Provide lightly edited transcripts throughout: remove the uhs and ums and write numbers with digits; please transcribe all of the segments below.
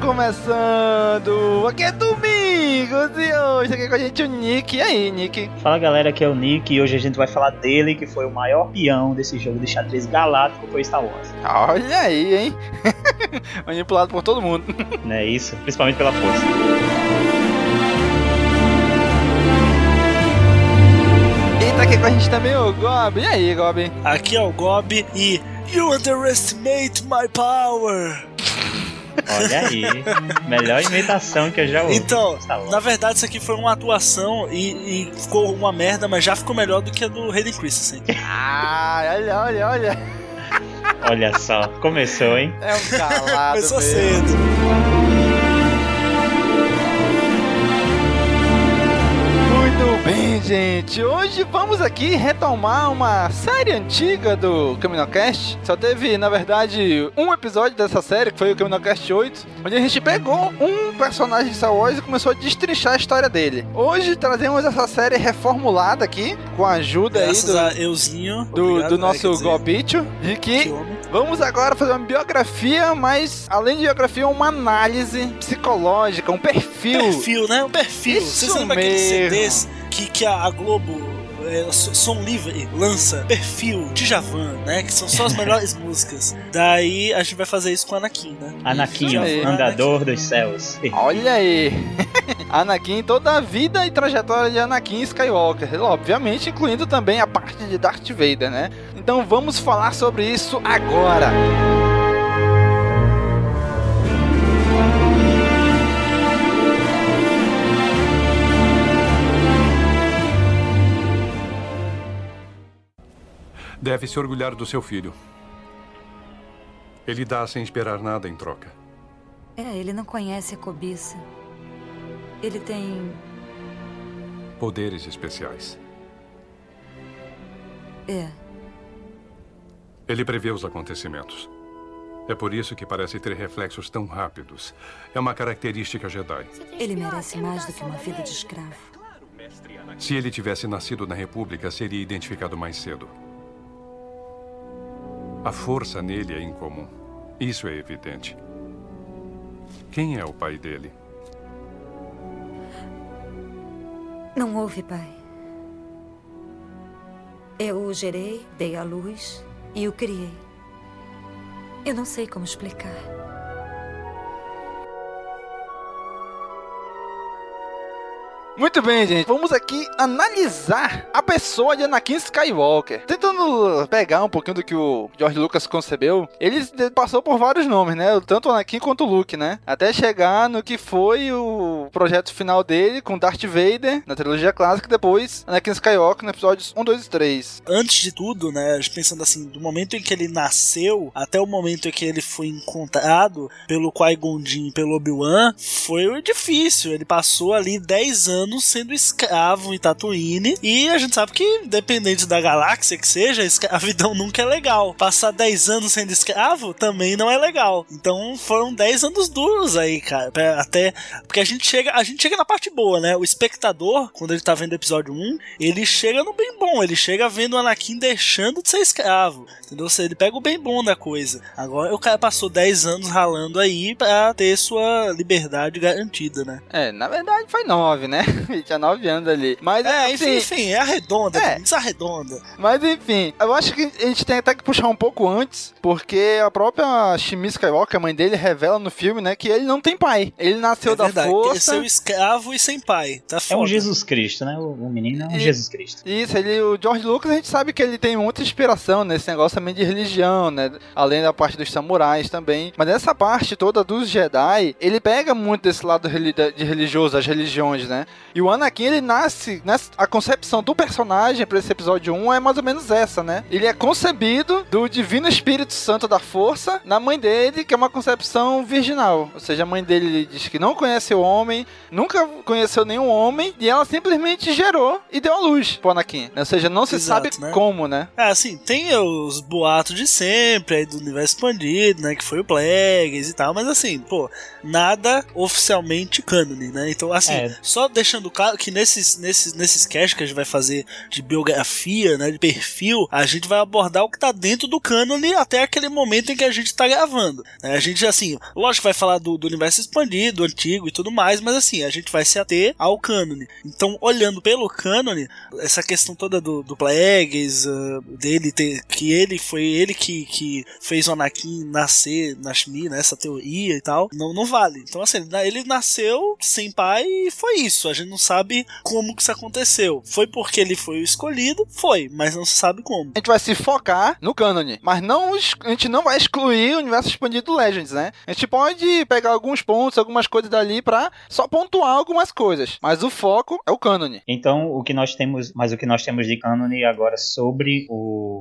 Começando, aqui é Domingos e hoje aqui com a gente o Nick. E aí, Nick? Fala galera, aqui é o Nick e hoje a gente vai falar dele, que foi o maior peão desse jogo de xadrez galáctico, foi Star Wars. Olha aí, hein? Manipulado por todo mundo. Não é isso? Principalmente pela força. E tá aqui com a gente também o Gob. E aí, Gob? Aqui é o Gob e... You underestimate my power! Olha aí, melhor imitação que eu já ouvi. Então, na verdade isso aqui foi uma atuação e ficou uma merda, mas já ficou melhor do que a do Hayden Christensen. Ah, olha. Olha só, começou, hein? É um calado. Começou mesmo. Cedo. Muito bem, gente, hoje vamos aqui retomar uma série antiga do Kamino Cast. Só teve, na verdade, um episódio dessa série, que foi o Kamino Cast 8, onde a gente pegou um personagem de Star Wars e começou a destrinchar a história dele. Hoje trazemos essa série reformulada aqui, com a ajuda do nosso Gobicho, de que vamos agora fazer uma biografia, mas além de biografia, uma análise psicológica, um perfil. Um perfil. Isso mesmo. CDs que a Globo Som Livre lança, perfil de Djavan, né, que são só as melhores músicas. Daí a gente vai fazer isso com Anakin, né? Anakin, ó, andador dos céus. Olha aí. Anakin, toda a vida e trajetória de Anakin Skywalker, obviamente incluindo também a parte de Darth Vader, né? Então vamos falar sobre isso agora. Deve se orgulhar do seu filho. Ele dá sem esperar nada em troca. É, ele não conhece a cobiça. Ele tem... poderes especiais. É. Ele prevê os acontecimentos. É por isso que parece ter reflexos tão rápidos. É uma característica Jedi. Ele merece mais do que uma vida de escravo. Se ele tivesse nascido na República, seria identificado mais cedo. A força nele é incomum. Isso é evidente. Quem é o pai dele? Não houve pai. Eu o gerei, dei à luz e o criei. Eu não sei como explicar. Muito bem, gente. Vamos aqui analisar a pessoa de Anakin Skywalker. Tentando pegar um pouquinho do que o George Lucas concebeu, ele passou por vários nomes, né? Tanto o Anakin quanto o Luke, né? Até chegar no que foi o projeto final dele com Darth Vader, na trilogia clássica, e depois Anakin Skywalker nos episódios 1, 2 e 3. Antes de tudo, né? Pensando assim, do momento em que ele nasceu até o momento em que ele foi encontrado pelo Qui-Gon Jinn e pelo Obi-Wan, foi difícil. Ele passou ali 10 anos humano sendo escravo em Tatooine, e a gente sabe que, dependente da galáxia que seja, a escravidão nunca é legal. Passar 10 anos sendo escravo também não é legal. Então foram 10 anos duros aí, cara, até porque a gente chega na parte boa, né? O espectador, quando ele tá vendo o episódio 1, ele chega no bem bom, ele chega vendo o Anakin deixando de ser escravo, entendeu? Ele pega o bem bom da coisa. Agora o cara passou 10 anos ralando aí pra ter sua liberdade garantida, né? É, na verdade foi 9, né? Tinha 9 anos ali. Mas, é, assim, enfim, é arredonda. Mas enfim, eu acho que a gente tem até que puxar um pouco antes, porque a própria Shmi Skywalker, a mãe dele, revela no filme, né, que ele não tem pai. Ele nasceu da força. Ele seu escravo e sem pai. Tá foda. É um Jesus Cristo, né? O menino é um Jesus Cristo. Isso, ele, o George Lucas, a gente sabe que ele tem muita inspiração nesse negócio também de religião, né? Além da parte dos samurais também. Mas essa parte toda dos Jedi, ele pega muito desse lado de religioso, as religiões, né? E o Anakin, ele nasce... A concepção do personagem pra esse episódio 1 é mais ou menos essa, né? Ele é concebido do Divino Espírito Santo da Força na mãe dele, que é uma concepção virginal. Ou seja, a mãe dele diz que não conhece o homem, nunca conheceu nenhum homem, e ela simplesmente gerou e deu a luz pro Anakin. Ou seja, não se sabe, né, como, né? É, assim, tem os boatos de sempre aí do universo expandido, né, que foi o Plagueis e tal, mas assim, pô, nada oficialmente cânone, né? Então, assim, só deixando claro que nesses casts que a gente vai fazer de biografia, né, de perfil, a gente vai abordar o que tá dentro do cânone até aquele momento em que a gente tá gravando. A gente, assim, lógico que vai falar do universo expandido, antigo e tudo mais, mas assim, a gente vai se ater ao cânone. Então, olhando pelo cânone, essa questão toda do Plagueis, dele ter, que ele que fez o Anakin nascer na Shmi, né, essa teoria e tal, não vale. Então, assim, ele nasceu sem pai e foi isso. A gente não sabe como que isso aconteceu. Foi porque ele foi o escolhido? Foi, mas não se sabe como. A gente vai se focar no cânone, mas não, a gente não vai excluir o universo expandido do Legends, né? A gente pode pegar alguns pontos, algumas coisas dali pra só pontuar algumas coisas, mas o foco é o cânone. Então, o que nós temos de cânone agora sobre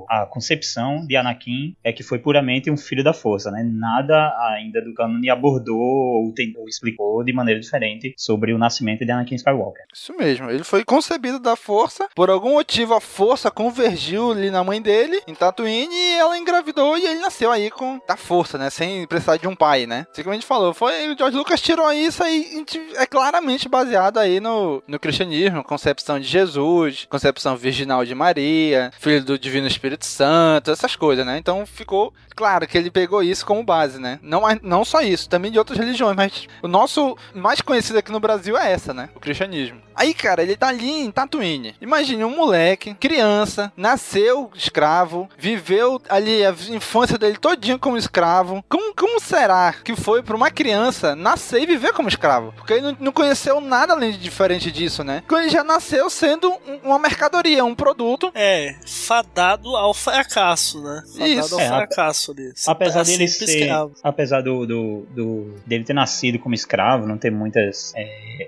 a concepção de Anakin é que foi puramente um filho da força, né? Nada ainda do cânone abordou ou explicou de maneira diferente sobre o nascimento de Anakin Skywalker. Isso mesmo, ele foi concebido da força, por algum motivo a força convergiu ali na mãe dele, em Tatooine, e ela engravidou e ele nasceu aí com a força, né, sem precisar de um pai, né, assim como a gente falou, o George Lucas tirou isso aí, é claramente baseado aí no cristianismo, concepção de Jesus, concepção virginal de Maria, filho do Divino Espírito Santo, essas coisas, né, então ficou claro que ele pegou isso como base, né, não só isso, também de outras religiões, mas o nosso mais conhecido aqui no Brasil é essa, né? O cristianismo. Aí, cara, ele tá ali em Tatooine. Imagine um moleque, criança, nasceu escravo, viveu ali a infância dele todinho como escravo. Como será que foi pra uma criança nascer e viver como escravo? Porque ele não conheceu nada além de diferente disso, né? Porque ele já nasceu sendo uma mercadoria, um produto. É, fadado ao fracasso, né? Fadado ao fracasso ali. Apesar dele ser escravo. Apesar dele ter nascido como escravo, não ter muitas...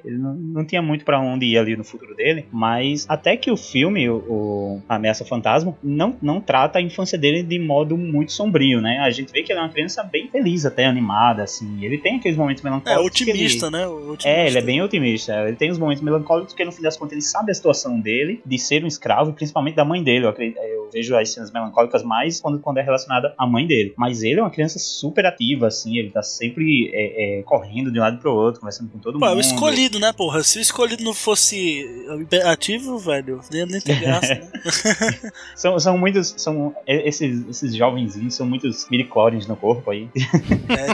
ele não tinha muito pra onde ir ali no futuro dele, mas até que o filme, A Ameaça Fantasma, não trata a infância dele de modo muito sombrio, né? A gente vê que ele é uma criança bem feliz, até animada, assim. Ele tem aqueles momentos melancólicos. É, otimista, né? Otimista. É, ele é bem otimista. Ele tem os momentos melancólicos porque, no fim das contas, ele sabe a situação dele, de ser um escravo, principalmente da mãe dele. Eu vejo as cenas melancólicas mais quando é relacionada à mãe dele. Mas ele é uma criança super ativa, assim. Ele tá sempre correndo de um lado pro outro, conversando com todo mundo. É o escolhido, né, porra? Se o escolhido não fosse imperativo, velho, nem tem graça, né? Esses jovenzinhos são muitos midichlorians no corpo aí.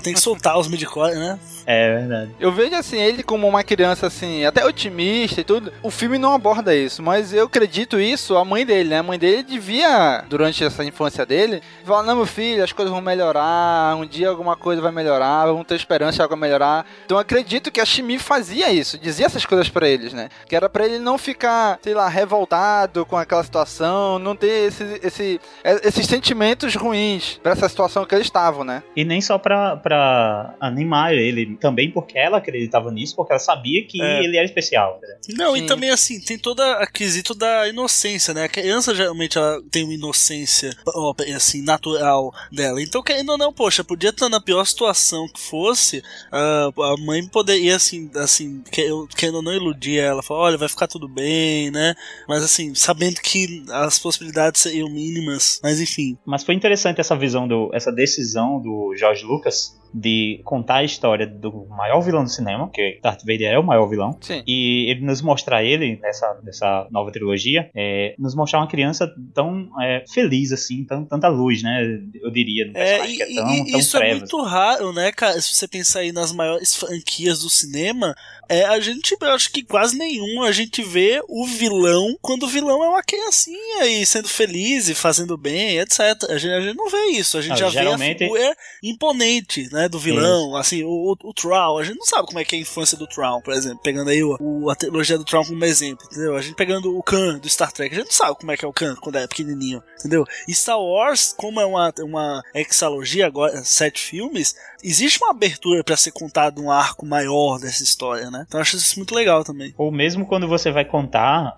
Tem que soltar os midichlorians, né? É verdade. Eu vejo, assim, ele como uma criança, assim, até otimista e tudo. O filme não aborda isso, mas eu acredito isso, a mãe dele, né? A mãe dele devia, durante essa infância dele, falar, não, meu filho, as coisas vão melhorar, um dia alguma coisa vai melhorar, vamos ter esperança de algo melhorar. Então eu acredito que a Shmi fazia isso, dizia essas coisas pra eles, né? Que era pra ele não ficar, sei lá, revoltado com aquela situação, não ter esses sentimentos ruins pra essa situação que eles estavam, né? E nem só pra animar ele, também porque ela acreditava nisso, porque ela sabia que ele era especial. Né? Não, sim. E também assim, tem todo o quesito da inocência, né? A criança geralmente ela tem uma inocência assim, natural dela. Então, querendo ou não, poxa, podia estar na pior situação que fosse, a mãe poderia, assim querendo ou não, iludir ela, falar, olha, vai ficar tudo bem, né? Mas assim, sabendo que as possibilidades seriam mínimas, mas enfim. Mas foi interessante essa visão, essa decisão do George Lucas de contar a história do maior vilão do cinema, que Darth Vader é o maior vilão. Sim. E ele nos mostrar ele nessa nova trilogia, nos mostrar uma criança tão feliz assim, tanta luz, né? Eu diria, que é tão isso trevas. É muito raro, né, cara? Se você pensar aí nas maiores franquias do cinema, eu acho que quase nenhum a gente vê o vilão quando o vilão é uma criancinha e sendo feliz e fazendo bem, etc. A gente não vê isso, geralmente... vê a figura imponente, né, do vilão, isso. Assim, o Troll, a gente não sabe como é que é a infância do Troll, por exemplo, pegando aí a trilogia do Troll como exemplo, entendeu? A gente pegando o Khan do Star Trek, a gente não sabe como é que é o Khan quando é pequenininho, entendeu? E Star Wars, como é uma hexalogia agora, 7 filmes, existe uma abertura pra ser contado um arco maior dessa história, né? Então eu acho isso muito legal também. Ou mesmo quando você vai contar,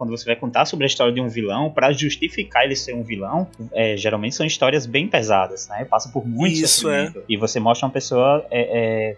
sobre a história de um vilão, pra justificar ele ser um vilão, geralmente são histórias bem pesadas, né? Passa por muito sofrimento. E você mostra uma pessoa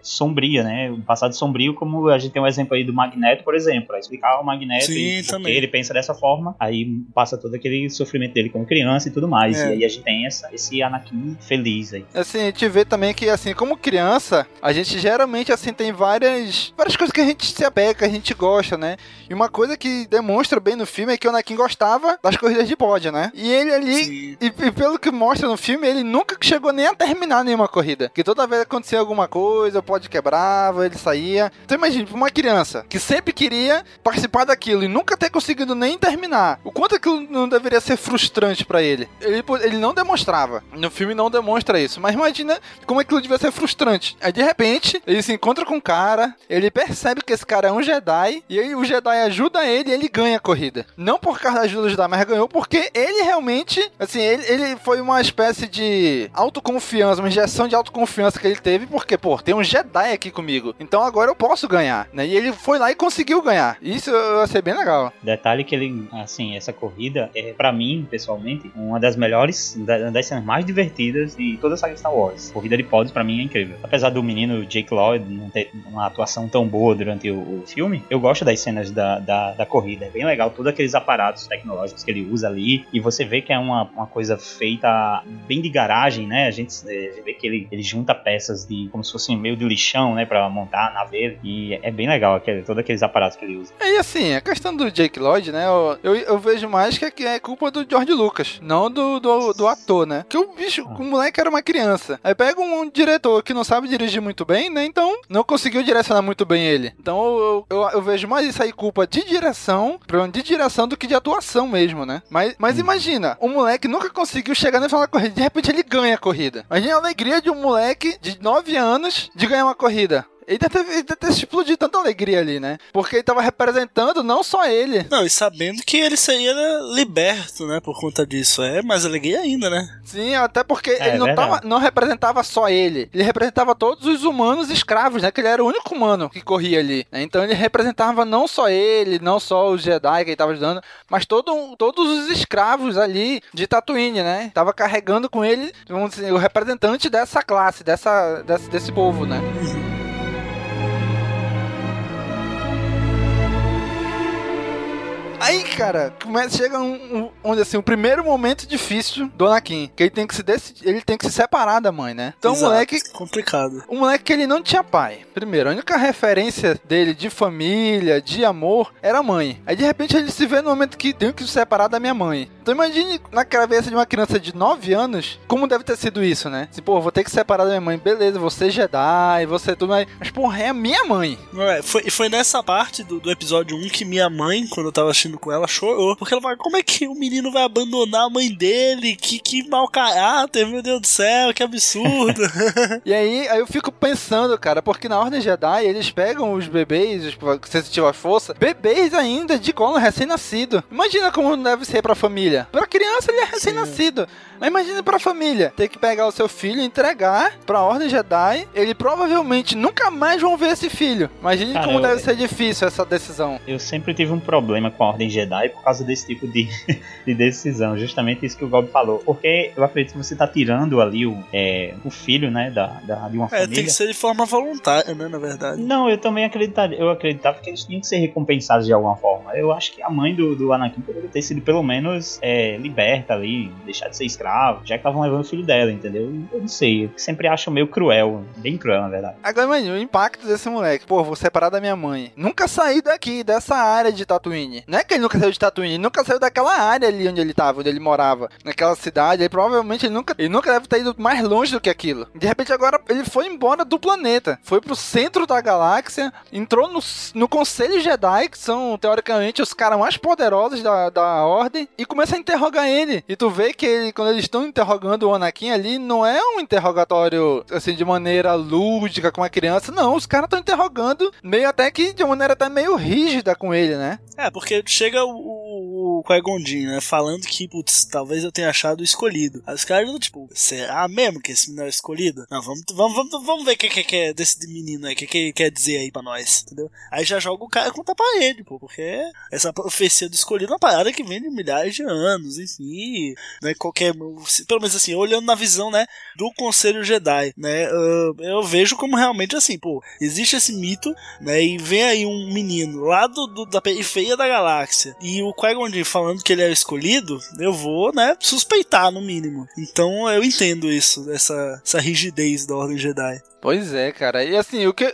sombria, né? Um passado sombrio, como a gente tem um exemplo aí do Magneto, por exemplo, pra explicar o Magneto e porque ele pensa dessa forma, aí passa todo aquele sofrimento dele como criança e tudo mais. E aí a gente tem esse Anakin feliz aí. Assim, a gente vê também que, assim, como criança, a gente geralmente, assim, tem várias coisas que a gente se apega, que a gente gosta, né? E uma coisa que demonstra bem no filme é que o Anakin gostava das corridas de bode, né? E ele ali, e pelo que mostra no filme, ele nunca chegou nem a terminar nenhuma corrida. Porque toda vez que acontecia alguma coisa, o pod quebrava, ele saía. Então imagina, pra uma criança que sempre queria participar daquilo e nunca ter conseguido nem terminar, o quanto aquilo não deveria ser frustrante pra ele. Ele não demonstrava. No filme não demonstra isso. Mas imagina como aquilo devia ser frustrante. Aí de repente, ele se encontra com um cara, ele percebe que esse cara é um Jedi, e aí o Jedi ajuda ele e ele ganha a corrida. Não por causa da ajuda do Jedi, mas ganhou porque ele realmente, assim, ele foi uma espécie de autoconfiança, uma injeção de autoconfiança que ele teve, porque, tem um Jedi aqui comigo, então agora eu posso ganhar, né? E ele foi lá e conseguiu ganhar. Isso eu achei bem legal. Detalhe que ele, assim, essa corrida é, pra mim, pessoalmente, uma das melhores, uma das cenas mais divertidas de toda a saga Star Wars. Corrida de pods, pra mim, é incrível. Apesar do menino Jake Lloyd não ter uma atuação tão boa durante o filme, eu gosto das cenas da corrida. É bem legal, todos aqueles aparatos tecnológicos que ele usa ali, e você vê que é uma coisa feita bem de garagem, né? A gente vê que ele junta peças de como se fosse meio de lixão, né? Pra montar a nave, e é bem legal todos aqueles aparatos que ele usa. E assim, a questão do Jake Lloyd, né? Eu vejo mais que é culpa do George Lucas, não do ator, né? Porque o bicho, o moleque era uma criança. Aí pega um diretor que não sabe dirigir muito bem, né? Então não conseguiu direcionar muito bem ele. Então eu vejo mais isso aí, culpa de direção, problema de direção do que de atuação mesmo, né? Mas imagina, um moleque nunca conseguiu chegar nem falar corrida, de repente ele ganha a corrida. Imagina a alegria de um moleque de 9 anos de ganhar uma corrida. Ele deve ter explodido tanta alegria ali, né? Porque ele tava representando não só ele. Não, e sabendo que ele seria liberto, né? Por conta disso. É mais alegria ainda, né? Sim, até porque ele não representava só ele. Ele representava todos os humanos escravos, né? Que ele era o único humano que corria ali. Né? Então ele representava não só ele, não só os Jedi que ele tava ajudando, mas todos os escravos ali de Tatooine, né? Tava carregando com ele, vamos dizer, o representante dessa classe, desse povo, né? Aí, cara, chega onde, assim, o primeiro momento difícil do Anakin, que ele tem que se decidir, ele tem que se separar da mãe, né? Então, exato, o moleque... complicado. O moleque que ele não tinha pai. Primeiro, a única referência dele de família, de amor, era a mãe. Aí, de repente, ele se vê no momento que tem que se separar da minha mãe. Então, imagine na cabeça de uma criança de 9 anos, como deve ter sido isso, né? Assim, vou ter que separar da minha mãe. Beleza, você é Jedi, você é tudo mais. Mas, é a minha mãe. Foi nessa parte do episódio 1 que minha mãe, quando eu tava assistindo com ela, chorou, porque ela fala, como é que o menino vai abandonar a mãe dele? Que mau caráter, meu Deus do céu, que absurdo. E aí eu fico pensando, cara, porque na Ordem Jedi eles pegam os bebês, sensitivos à força, bebês ainda de colo recém-nascido. Imagina como deve ser pra família. Pra criança ele é recém-nascido, mas imagina pra família, ter que pegar o seu filho e entregar pra Ordem Jedi, ele provavelmente nunca mais vão ver esse filho. Imagine como deve ser difícil essa decisão. Eu sempre tive um problema com a Ordem Jedi Jedi por causa desse tipo de decisão. Justamente isso que o Gob falou. Porque eu acredito que você tá tirando ali o filho, né, de uma família. Tem que ser de forma voluntária, né, na verdade. Não, eu também acreditava que eles tinham que ser recompensados de alguma forma. Eu acho que a mãe do Anakin poderia ter sido pelo menos liberta ali, deixar de ser escravo, já que estavam levando o filho dela, entendeu? Eu não sei, eu sempre acho meio cruel, bem cruel, na verdade. Agora, mano, o impacto desse moleque, pô, vou separar da minha mãe, nunca saí daqui, dessa área de Tatooine. Não é que ele nunca saiu de Tatooine, ele nunca saiu daquela área ali onde ele tava, onde ele morava, naquela cidade, aí provavelmente ele nunca deve ter ido mais longe do que aquilo. De repente agora ele foi embora do planeta, foi pro centro da galáxia, entrou no Conselho Jedi, que são teoricamente os caras mais poderosos da Ordem, e começa a interrogar ele. E tu vê que ele, quando eles estão interrogando o Anakin ali, não é um interrogatório assim de maneira lúdica com a criança, não, os caras estão interrogando meio até que de maneira até meio rígida com ele, né? É, porque chega o Qui-Gon Jinn, né, falando que, putz, talvez eu tenha achado o escolhido. Aí os caras estão tipo, será mesmo que esse menino é o escolhido? Não, vamos ver o que é desse menino aí, o que ele quer dizer aí pra nós, entendeu? Aí já joga o cara contra a parede, pô, porque essa profecia do escolhido é uma parada que vem de milhares de anos, enfim, né, qualquer, pelo menos assim, olhando na visão, né, do Conselho Jedi, né, eu vejo como realmente assim, pô, existe esse mito, né, e vem aí um menino lá da periferia da galáxia e o Qui-Gon Jinn falando que ele é o escolhido, eu vou, né, suspeitar no mínimo. Então eu entendo isso, essa rigidez da Ordem Jedi. Pois é, cara. E assim, o que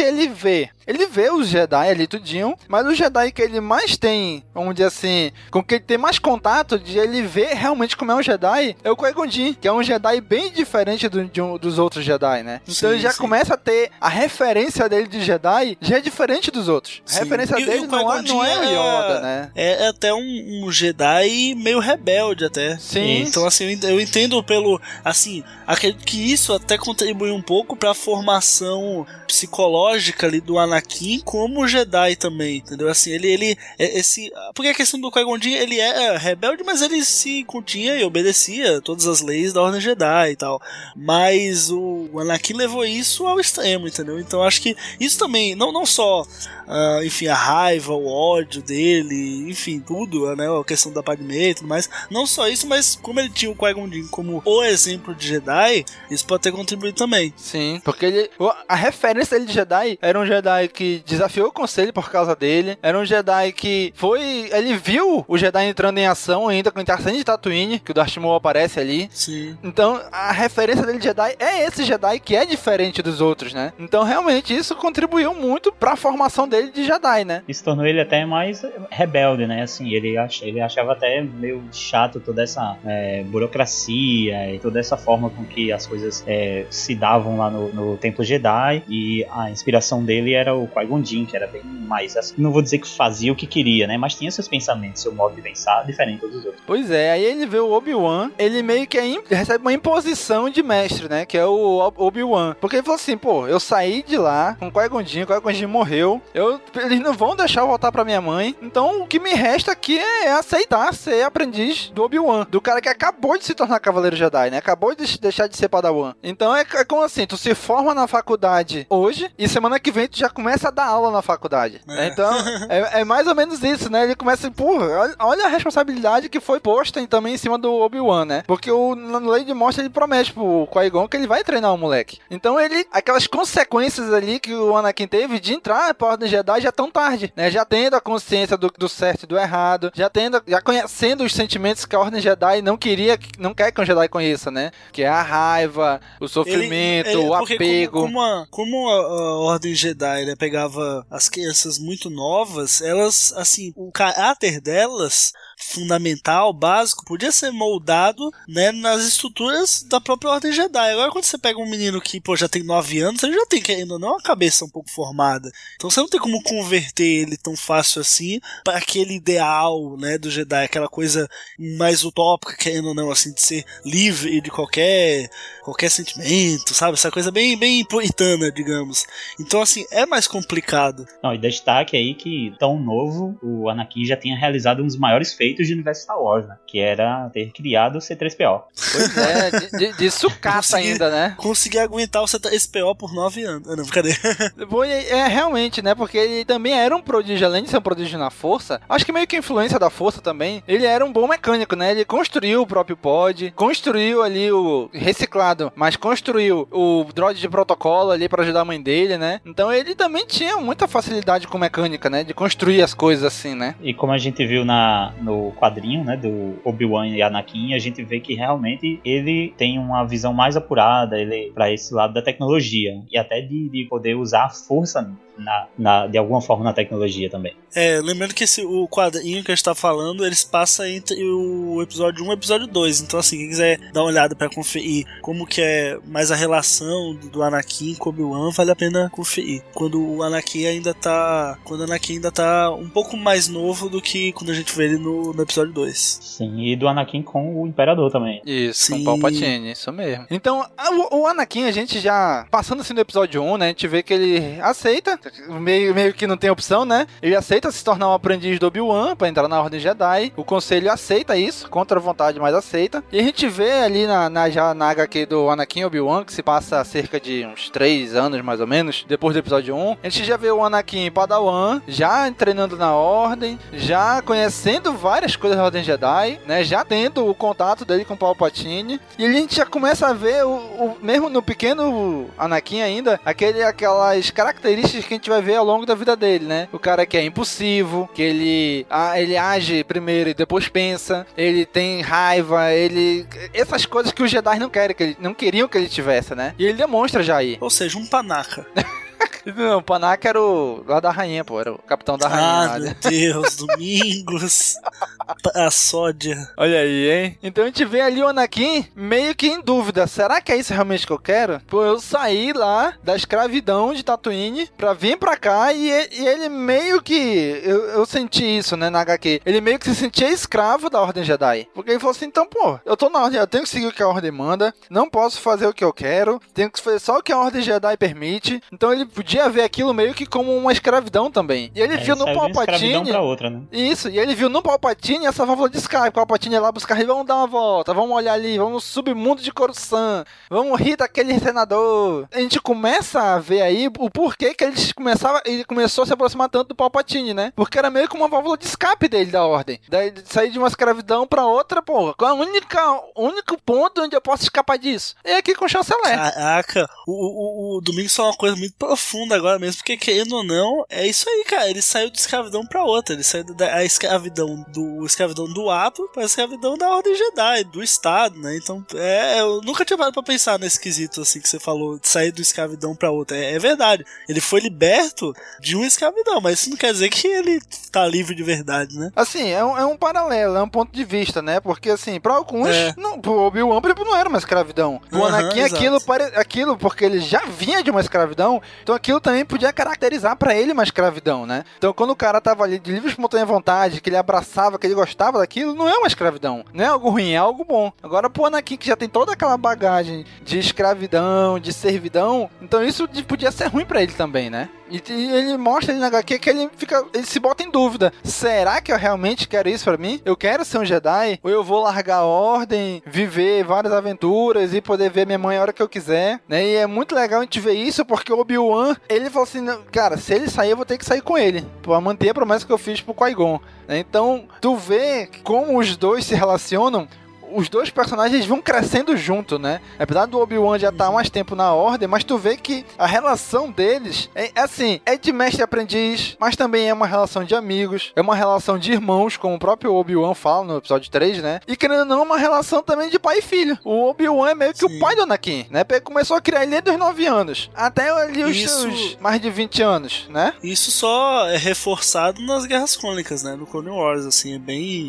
ele vê? Ele vê os Jedi ali tudinho, mas o Jedi que ele mais tem, vamos dizer assim, com que ele tem mais contato de ele ver realmente como é um Jedi, é o Qui-Gon Jinn, que é um Jedi bem diferente dos outros Jedi, né? Sim, então ele já começa a ter a referência dele de Jedi, já é diferente dos outros. A referência dele não é o Yoda, né? É até um Jedi meio rebelde até. Sim. Então assim, eu entendo pelo, assim, acredito que isso até contribui um pouco pra formação psicológica ali do Anakin como Jedi também, entendeu? Assim, ele esse, porque a questão do Qui-Gon Jinn, ele é rebelde, mas ele se continha e obedecia todas as leis da Ordem Jedi e tal, mas o Anakin levou isso ao extremo, entendeu? Então acho que isso também, não só enfim, a raiva, o ódio dele, enfim, tudo, né, a questão da Padmé e tudo mais, não só isso, mas como ele tinha o Qui-Gon Jinn como o exemplo de Jedi, isso pode ter contribuído também. Sim. Porque a referência dele de Jedi era um Jedi que desafiou o Conselho por causa dele, era um Jedi que foi... Ele viu o Jedi entrando em ação ainda com o intercâmbio de Tatooine, que o Darth Maul aparece ali. Sim. Então, a referência dele de Jedi é esse Jedi que é diferente dos outros, né? Então, realmente, isso contribuiu muito pra formação dele de Jedi, né? Isso tornou ele até mais rebelde, né? Assim, ele achava até meio chato toda essa burocracia e toda essa forma com que as coisas se davam lá no Templo Jedi, e a inspiração dele era o Qui-Gon Jinn, que era bem mais assim, não vou dizer que fazia o que queria, né, mas tinha seus pensamentos, seu modo de pensar diferente dos outros. Pois é, aí ele vê o Obi-Wan, ele meio que recebe uma imposição de mestre, né, que é o Obi-Wan, porque ele falou assim, pô, eu saí de lá com o Qui-Gon Jinn morreu, eles não vão deixar eu voltar pra minha mãe, então o que me resta aqui é aceitar ser aprendiz do Obi-Wan, do cara que acabou de se tornar Cavaleiro Jedi, né, acabou de deixar de ser Padawan. Então é como assim, tu se forma na faculdade hoje e semana que vem tu já começa a dar aula na faculdade. É. Então, é mais ou menos isso, né? Ele começa, olha a responsabilidade que foi posta também em cima do Obi-Wan, né? Porque na lei de morte ele promete pro Qui-Gon que ele vai treinar o moleque. Então ele, aquelas consequências ali que o Anakin teve de entrar pra Ordem Jedi já tão tarde, né? Já tendo a consciência do certo e do errado, já conhecendo os sentimentos que a Ordem Jedi não quer que um Jedi conheça, né? Que é a raiva, o sofrimento, o apego. Como a Ordem Jedi, né, pegava as crianças muito novas, elas, assim, o caráter delas fundamental, básico, podia ser moldado, né, nas estruturas da própria Ordem Jedi. Agora, quando você pega um menino que, já tem 9 anos, ele já tem, querendo ou não, uma cabeça um pouco formada. Então, você não tem como converter ele tão fácil assim para aquele ideal, né, do Jedi, aquela coisa mais utópica, querendo ou não, assim, de ser livre de qualquer sentimento, sabe? Essa coisa bem, bem puritana, digamos. Então, assim, é mais complicado. Não, e destaque aí que, tão novo, o Anakin já tinha realizado um dos maiores feitos feitos do universo Star Wars, né? Que era ter criado o C-3PO. Pois é, de sucaça ainda, né? Consegui aguentar o C-3PO por 9 anos. Não, brincadeira. É, realmente, né? Porque ele também era um prodígio, além de ser um prodígio na força, acho que meio que a influência da força também, ele era um bom mecânico, né? Ele construiu o próprio pod, construiu ali o reciclado, mas construiu o droid de protocolo ali pra ajudar a mãe dele, né? Então ele também tinha muita facilidade com mecânica, né? De construir as coisas assim, né? E como a gente viu no quadrinho, né? Do Obi-Wan e Anakin, a gente vê que realmente ele tem uma visão mais apurada, ele pra esse lado da tecnologia e até de poder usar a força de alguma forma na tecnologia também. É, lembrando que o quadrinho que a gente tá falando, eles passam entre o episódio 1 e o episódio 2, então assim, quem quiser dar uma olhada pra conferir como que é mais a relação do Anakin com o Obi-Wan, vale a pena conferir. Quando o Anakin ainda tá um pouco mais novo do que quando a gente vê ele no episódio 2. Sim, e do Anakin com o Imperador também. Isso, sim. Com o Palpatine, isso mesmo. Então, o Anakin, a gente já, passando assim no episódio 1, né, a gente vê que ele aceita, meio que não tem opção, né? Ele aceita se tornar um aprendiz do Obi-Wan pra entrar na Ordem Jedi. O Conselho aceita isso, contra a vontade, mas aceita. E a gente vê ali na HQ do Anakin Obi-Wan, que se passa cerca de uns 3 anos, mais ou menos, depois do episódio 1. A gente já vê o Anakin Padawan, já treinando na Ordem, já conhecendo várias coisas da Ordem Jedi, né? Já tendo o contato dele com o Palpatine. E a gente já começa a ver, mesmo no pequeno Anakin ainda, aquelas características que a gente vai ver ao longo da vida dele, né? O cara que é impulsivo, que ele age primeiro e depois pensa, ele tem raiva, essas coisas que os Jedi não queriam que ele tivesse, né? E ele demonstra já aí. Ou seja, um panaca. Não, o Panaca era lá da rainha, pô. Era o capitão da rainha. Ah, meu Deus, Domingos. A sódia. Olha aí, hein? Então a gente vê ali o Anakin meio que em dúvida. Será que é isso realmente que eu quero? Pô, eu saí lá da escravidão de Tatooine pra vir pra cá e ele meio que... Eu senti isso, né, na HQ. Ele meio que se sentia escravo da Ordem Jedi. Porque ele falou assim, então, pô, eu tô na Ordem, eu tenho que seguir o que a Ordem manda, não posso fazer o que eu quero, tenho que fazer só o que a Ordem Jedi permite. Então ele podia ver aquilo meio que como uma escravidão também. E ele viu no Palpatine... Pra outra, né? Isso, e ele viu no Palpatine essa válvula de escape. O Palpatine ia lá buscar, vamos dar uma volta, vamos olhar ali, vamos no submundo de Coruscant, vamos rir daquele senador. A gente começa a ver aí o porquê que ele começou a se aproximar tanto do Palpatine, né? Porque era meio que uma válvula de escape dele da Ordem. Daí sair de uma escravidão pra outra, porra. Qual é o único ponto onde eu posso escapar disso? É aqui com o chanceler. Caraca, o Domingo só é uma coisa muito profunda agora mesmo, porque querendo ou não, é isso aí, cara. Ele saiu de escravidão pra outra. Ele saiu da escravidão do ato pra escravidão da Ordem Jedi, do Estado, né? Então, eu nunca tinha parado pra pensar nesse quesito, assim, que você falou, de sair do escravidão pra outra. É verdade. Ele foi liberto de uma escravidão, mas isso não quer dizer que ele tá livre de verdade, né? Assim, é um paralelo, é um ponto de vista, né? Porque, assim, pra alguns, pro Obi-Wan, por exemplo, não era uma escravidão. O Anakin, aquilo, porque ele já vinha de uma escravidão, então aquilo também podia caracterizar pra ele uma escravidão, né? Então quando o cara tava ali de livre espontânea vontade, que ele abraçava, que ele gostava daquilo, não é uma escravidão. Não é algo ruim, é algo bom. Agora pro Anakin, que já tem toda aquela bagagem de escravidão, de servidão, então isso podia ser ruim pra ele também, né? E ele mostra ali na HQ que ele se bota em dúvida. Será que eu realmente quero isso pra mim? Eu quero ser um Jedi? Ou eu vou largar a Ordem, viver várias aventuras e poder ver minha mãe a hora que eu quiser, né? E é muito legal a gente ver isso, porque o Obi-Wan, ele falou assim, cara, se ele sair, eu vou ter que sair com ele, pra manter a promessa que eu fiz pro Qui-Gon. Então, tu vê como os dois se relacionam. Os dois personagens vão crescendo junto, né? Apesar do Obi-Wan já estar há mais tempo na Ordem, mas tu vê que a relação deles é de mestre e aprendiz, mas também é uma relação de amigos, é uma relação de irmãos, como o próprio Obi-Wan fala no episódio 3, né? E querendo ou não, uma relação também de pai e filho. O Obi-Wan é meio que o pai do Anakin, né? Ele começou a criar ele desde os 9 anos, até ali os seus mais de 20 anos, né? Isso só é reforçado nas Guerras Clônicas, né? No Clone Wars, assim,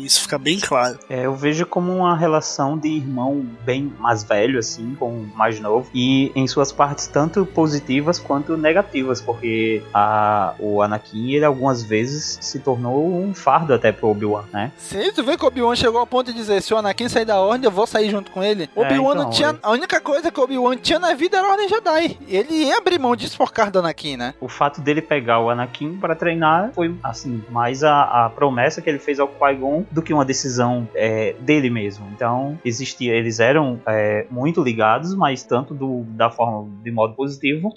isso fica bem claro. Eu vejo como uma relação relação de irmão bem mais velho, assim, com o mais novo, e em suas partes tanto positivas quanto negativas, porque o Anakin, ele algumas vezes se tornou um fardo até pro Obi-Wan, né? Sim, tu vê que o Obi-Wan chegou ao ponto de dizer, se o Anakin sair da ordem, eu vou sair junto com ele. Obi-Wan então, não tinha... A única coisa que o Obi-Wan tinha na vida era a Ordem Jedi. Ele ia abrir mão disso por causa do Anakin, né? O fato dele pegar o Anakin pra treinar foi, assim, mais a promessa que ele fez ao Qui-Gon do que uma decisão dele mesmo. Então, existia, eles eram muito ligados, mas tanto da forma, de modo positivo,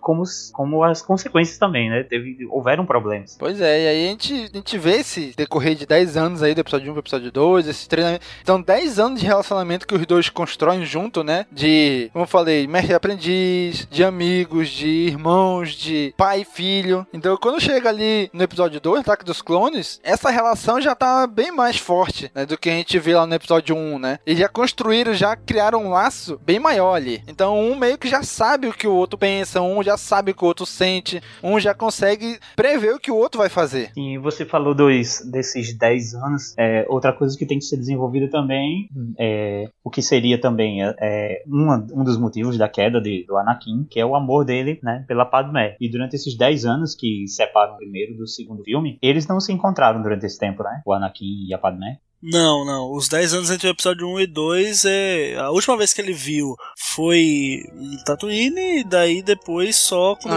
como as consequências também, né? Houveram problemas. Pois é, e aí a gente vê esse decorrer de 10 anos aí, do episódio 1 pro episódio 2, esse treinamento. Então, 10 anos de relacionamento que os dois constroem junto, né? De, como eu falei, mestre e aprendiz, de amigos, de irmãos, de pai e filho. Então, quando chega ali no episódio 2, Ataque dos Clones, essa relação já tá bem mais forte, né, do que a gente vê lá no episódio 1, né? Eles já construíram, já criaram um laço bem maior ali. Então, um meio que já sabe o que o outro pensa, um já sabe o que o outro sente, um já consegue prever o que o outro vai fazer. E você falou desses 10 anos, outra coisa que tem que ser desenvolvida também, o que seria também um dos motivos da queda do Anakin, que é o amor dele, né, pela Padmé. E durante esses 10 anos que separam o primeiro do segundo filme, eles não se encontraram durante esse tempo, né? O Anakin e a Padmé. Não. Os 10 anos entre o episódio 1 e 2, a última vez que ele viu foi em Tatooine, e daí depois só quando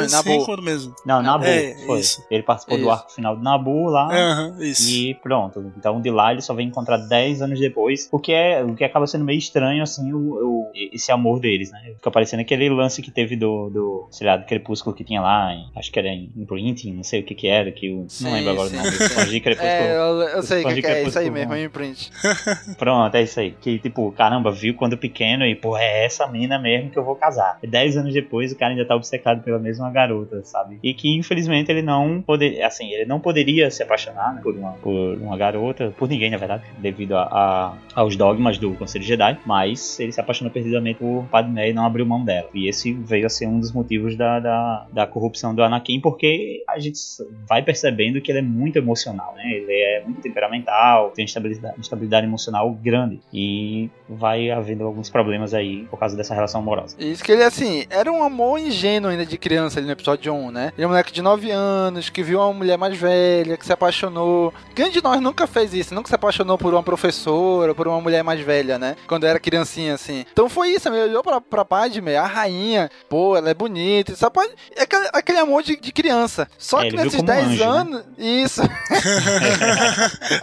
mesmo. Não, Naboo. Foi. Isso. Ele participou do arco final de Naboo lá. Isso. E pronto. Então de lá ele só vem encontrar 10 anos depois, o que acaba sendo meio estranho, assim, esse amor deles, né? Fica parecendo aquele lance que teve do sei lá, do Crepúsculo que tinha lá, acho que era em Printing, não sei o que era, que eu não lembro agora o nome. Eu sei que é isso aí mesmo, print. Pronto, é isso aí. Que tipo, caramba, viu quando pequeno e porra, é essa mina mesmo que eu vou casar. 10 anos depois o cara ainda tá obcecado pela mesma garota, sabe? E que infelizmente ele não poderia se apaixonar, né, por uma garota, por ninguém na verdade, devido aos dogmas do Conselho Jedi, mas ele se apaixonou perdidamente por Padmé e não abriu mão dela. E esse veio a ser um dos motivos da corrupção do Anakin, porque a gente vai percebendo que ele é muito emocional, né? Ele é muito temperamental, tem instabilidade emocional grande, e vai havendo alguns problemas aí por causa dessa relação amorosa. Isso que ele, assim, era um amor ingênuo ainda de criança ali no episódio 1, né? Ele é um moleque de 9 anos, que viu uma mulher mais velha, que se apaixonou. Quem de nós nunca fez isso? Nunca se apaixonou por uma professora, por uma mulher mais velha, né? Quando era criancinha, assim. Então foi isso, ele olhou pra Padmé, a rainha, pô, ela é bonita, só pode... É aquele amor de criança. Só que nesses 10 anos... Né? Isso.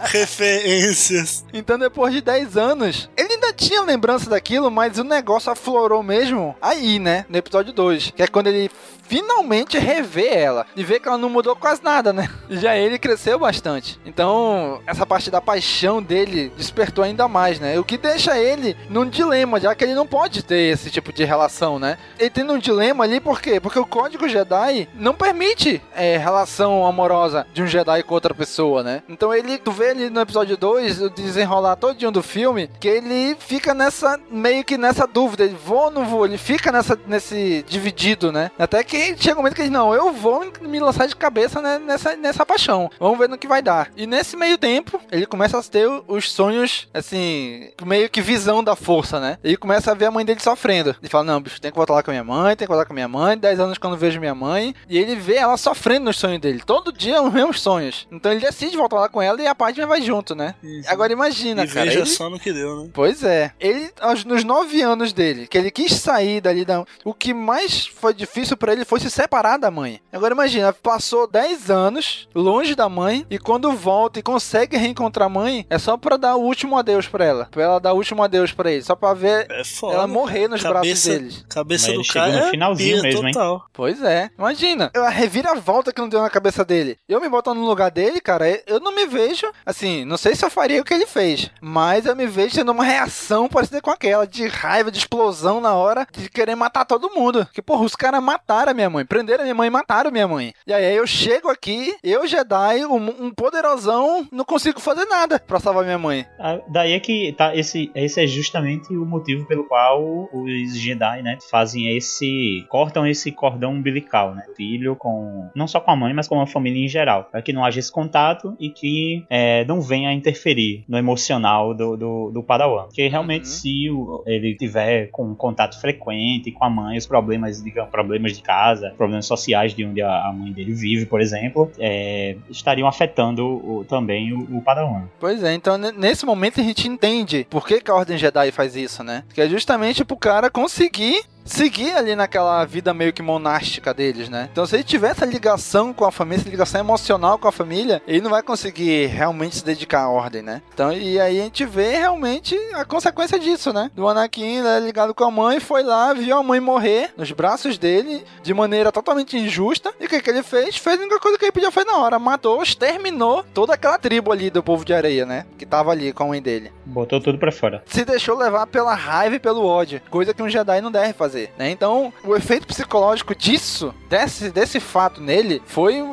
Referência. Então, depois de 10 anos, ele ainda tinha lembrança daquilo, mas o negócio aflorou mesmo aí, né? No episódio 2, que é quando ele finalmente rever ela e ver que ela não mudou quase nada, né? Já ele cresceu bastante. Então, essa parte da paixão dele despertou ainda mais, né? O que deixa ele num dilema, já que ele não pode ter esse tipo de relação, né? Ele tem um dilema ali, por quê? Porque o Código Jedi não permite relação amorosa de um Jedi com outra pessoa, né? Então, tu vê ele no episódio 2, o desenrolar todinho do filme, que ele fica meio que nessa dúvida, ele vou ou não vou? Ele fica nesse dividido, né? Até que chega um momento que ele diz, não, eu vou me lançar de cabeça nessa paixão. Vamos ver no que vai dar. E nesse meio tempo, ele começa a ter os sonhos, assim, meio que visão da força, né? Ele começa a ver a mãe dele sofrendo. Ele fala, não, bicho, tem que voltar lá com a minha mãe, 10 anos que eu não vejo minha mãe. E ele vê ela sofrendo nos sonhos dele. Todo dia os mesmos sonhos. Então ele decide voltar lá com ela e a Padmé vai junto, né? Isso. Agora imagina, cara. Veja só no que deu, né? Pois é. Ele, nos 9 anos dele, que ele quis sair dali, o que mais foi difícil pra ele foi se separar da mãe. Agora imagina, passou 10 anos longe da mãe, e quando volta e consegue reencontrar a mãe, é só pra dar o último adeus pra ela. Pra ela dar o último adeus pra ele. Só pra ver foda, ela morrer nos braços deles. Cabeça do cara no finalzinho mesmo, total. Hein? Pois é. Imagina. A reviravolta que não deu na cabeça dele. Eu me botar no lugar dele, cara, eu não me vejo, assim, não sei se eu faria o que ele fez, mas eu me vejo tendo uma reação parecida com aquela, de raiva, de explosão na hora, de querer matar todo mundo. Porque, porra, os caras mataram minha mãe, prenderam minha mãe e mataram minha mãe. E aí eu chego aqui, eu Jedi, um poderosão, não consigo fazer nada pra salvar minha mãe. Daí é que tá, esse é justamente o motivo pelo qual os Jedi, né, fazem cortam esse cordão umbilical, né, filho com, não só com a mãe, mas com a família em geral, pra que não haja esse contato e que não venha a interferir no emocional do Padawan. Porque realmente, se ele tiver com um contato frequente com a mãe, os problemas, digamos, problemas de casa, problemas sociais de onde a mãe dele vive, por exemplo, estariam afetando também o Padawan. Pois é, então nesse momento a gente entende por que a Ordem Jedi faz isso, né? Que é justamente pro cara conseguir seguir ali naquela vida meio que monástica deles, né? Então se ele tiver essa ligação com a família, essa ligação emocional com a família, ele não vai conseguir realmente se dedicar à ordem, né? Então, e aí a gente vê realmente a consequência disso, né? Do Anakin, né, ligado com a mãe, foi lá, viu a mãe morrer nos braços dele, de maneira totalmente injusta, e o que ele fez? Fez a única coisa que ele podia fazer na hora, matou, exterminou toda aquela tribo ali do povo de areia, né? Que tava ali com a mãe dele. Botou tudo pra fora. Se deixou levar pela raiva e pelo ódio, coisa que um Jedi não deve fazer. Né? Então, o efeito psicológico disso, desse fato nele, foi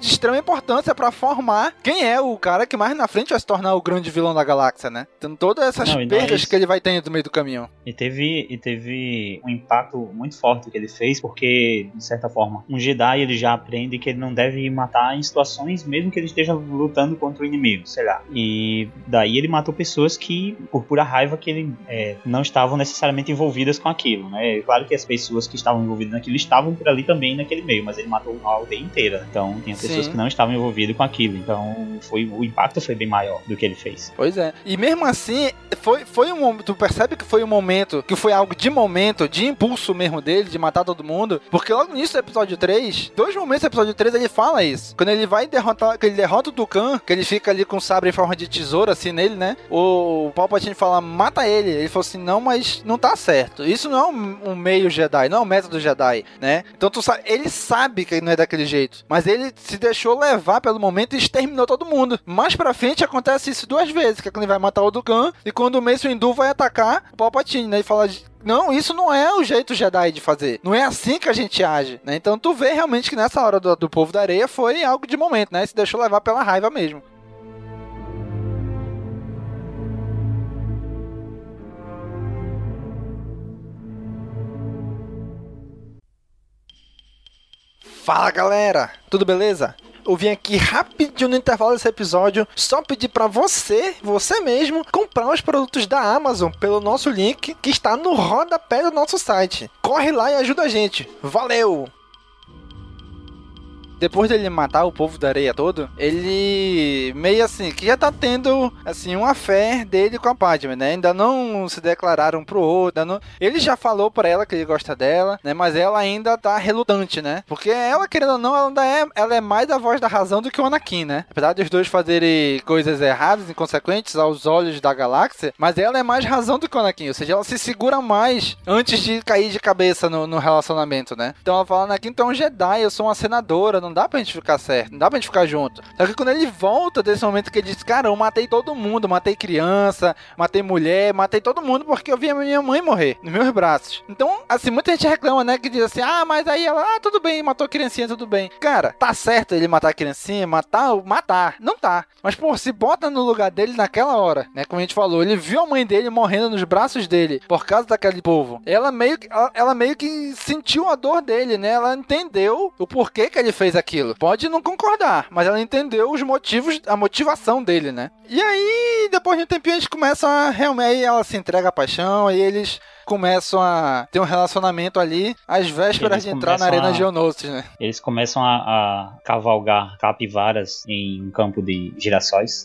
de extrema importância pra formar quem é o cara que mais na frente vai se tornar o grande vilão da galáxia, né? Então, todas essas perdas que ele vai tendo no meio do caminho. E teve um impacto muito forte que ele fez, porque, de certa forma, um Jedi ele já aprende que ele não deve matar em situações, mesmo que ele esteja lutando contra o inimigo, sei lá. E daí ele matou pessoas que, por pura raiva, que ele não estavam necessariamente envolvidas com aquilo, né? Claro que as pessoas que estavam envolvidas naquilo estavam por ali também naquele meio, mas ele matou a aldeia inteira. Então, tinha pessoas que não estavam envolvidas com aquilo. Então, o impacto foi bem maior do que ele fez. Pois é. E mesmo assim, foi um momento... Tu percebe que foi um momento, que foi algo de momento, de impulso mesmo dele, de matar todo mundo. Porque logo no início do episódio 3, dois momentos do episódio 3, ele fala isso. Quando ele vai derrotar... Que ele derrota o Dookan, que ele fica ali com o sabre em forma de tesoura, assim, nele, né? O Palpatine fala, mata ele. Ele falou assim, não, mas não tá certo. Isso não é um meio Jedi, não é um método Jedi, né? Então tu sabe, ele sabe que ele não é daquele jeito, mas ele se deixou levar pelo momento e exterminou todo mundo. Mais pra frente acontece isso duas vezes, que é quando ele vai matar o Dookan e quando o Mace Windu vai atacar o Palpatine, né? E fala... Não, isso não é o jeito Jedi de fazer. Não é assim que a gente age, né? Então tu vê realmente que nessa hora do povo da areia foi algo de momento, né? Se deixou levar pela raiva mesmo. Fala galera, tudo beleza? Eu vim aqui rapidinho no intervalo desse episódio só pedir pra você mesmo, comprar os produtos da Amazon pelo nosso link que está no rodapé do nosso site. Corre lá e ajuda a gente. Valeu! Depois dele matar o povo da areia todo, ele meio assim, que já tá tendo, assim, uma fé dele com a Padmé, né? Ainda não se declararam pro outro, não... ele já falou pra ela que ele gosta dela, né? Mas ela ainda tá relutante, né? Porque ela, querendo ou não, ela é mais a voz da razão do que o Anakin, né? Apesar dos dois fazerem coisas erradas, inconsequentes aos olhos da galáxia, mas ela é mais razão do que o Anakin, ou seja, ela se segura mais antes de cair de cabeça no relacionamento, né? Então ela fala, Anakin, tu é um Jedi, eu sou uma senadora, não dá pra gente ficar certo, não dá pra gente ficar junto. Só que quando ele volta desse momento que ele diz, cara, eu matei todo mundo, matei criança, matei mulher, matei todo mundo porque eu vi a minha mãe morrer nos meus braços. Então, assim, muita gente reclama, né, que diz assim, ah, mas aí ela, ah, tudo bem, matou a criancinha, tudo bem. Cara, tá certo ele matar a criancinha, matar, não tá. Mas, pô, se bota no lugar dele naquela hora, né, como a gente falou, ele viu a mãe dele morrendo nos braços dele por causa daquele povo. Ela meio que sentiu a dor dele, né, ela entendeu o porquê que ele fez aquilo. Pode não concordar, mas ela entendeu os motivos, a motivação dele, né? E aí, depois de um tempinho, eles começam a realmente... Aí ela se entrega à paixão e eles... começam a ter um relacionamento ali às vésperas de entrar na Arena Geonosis, né? Eles começam a cavalgar capivaras em um campo de girassóis.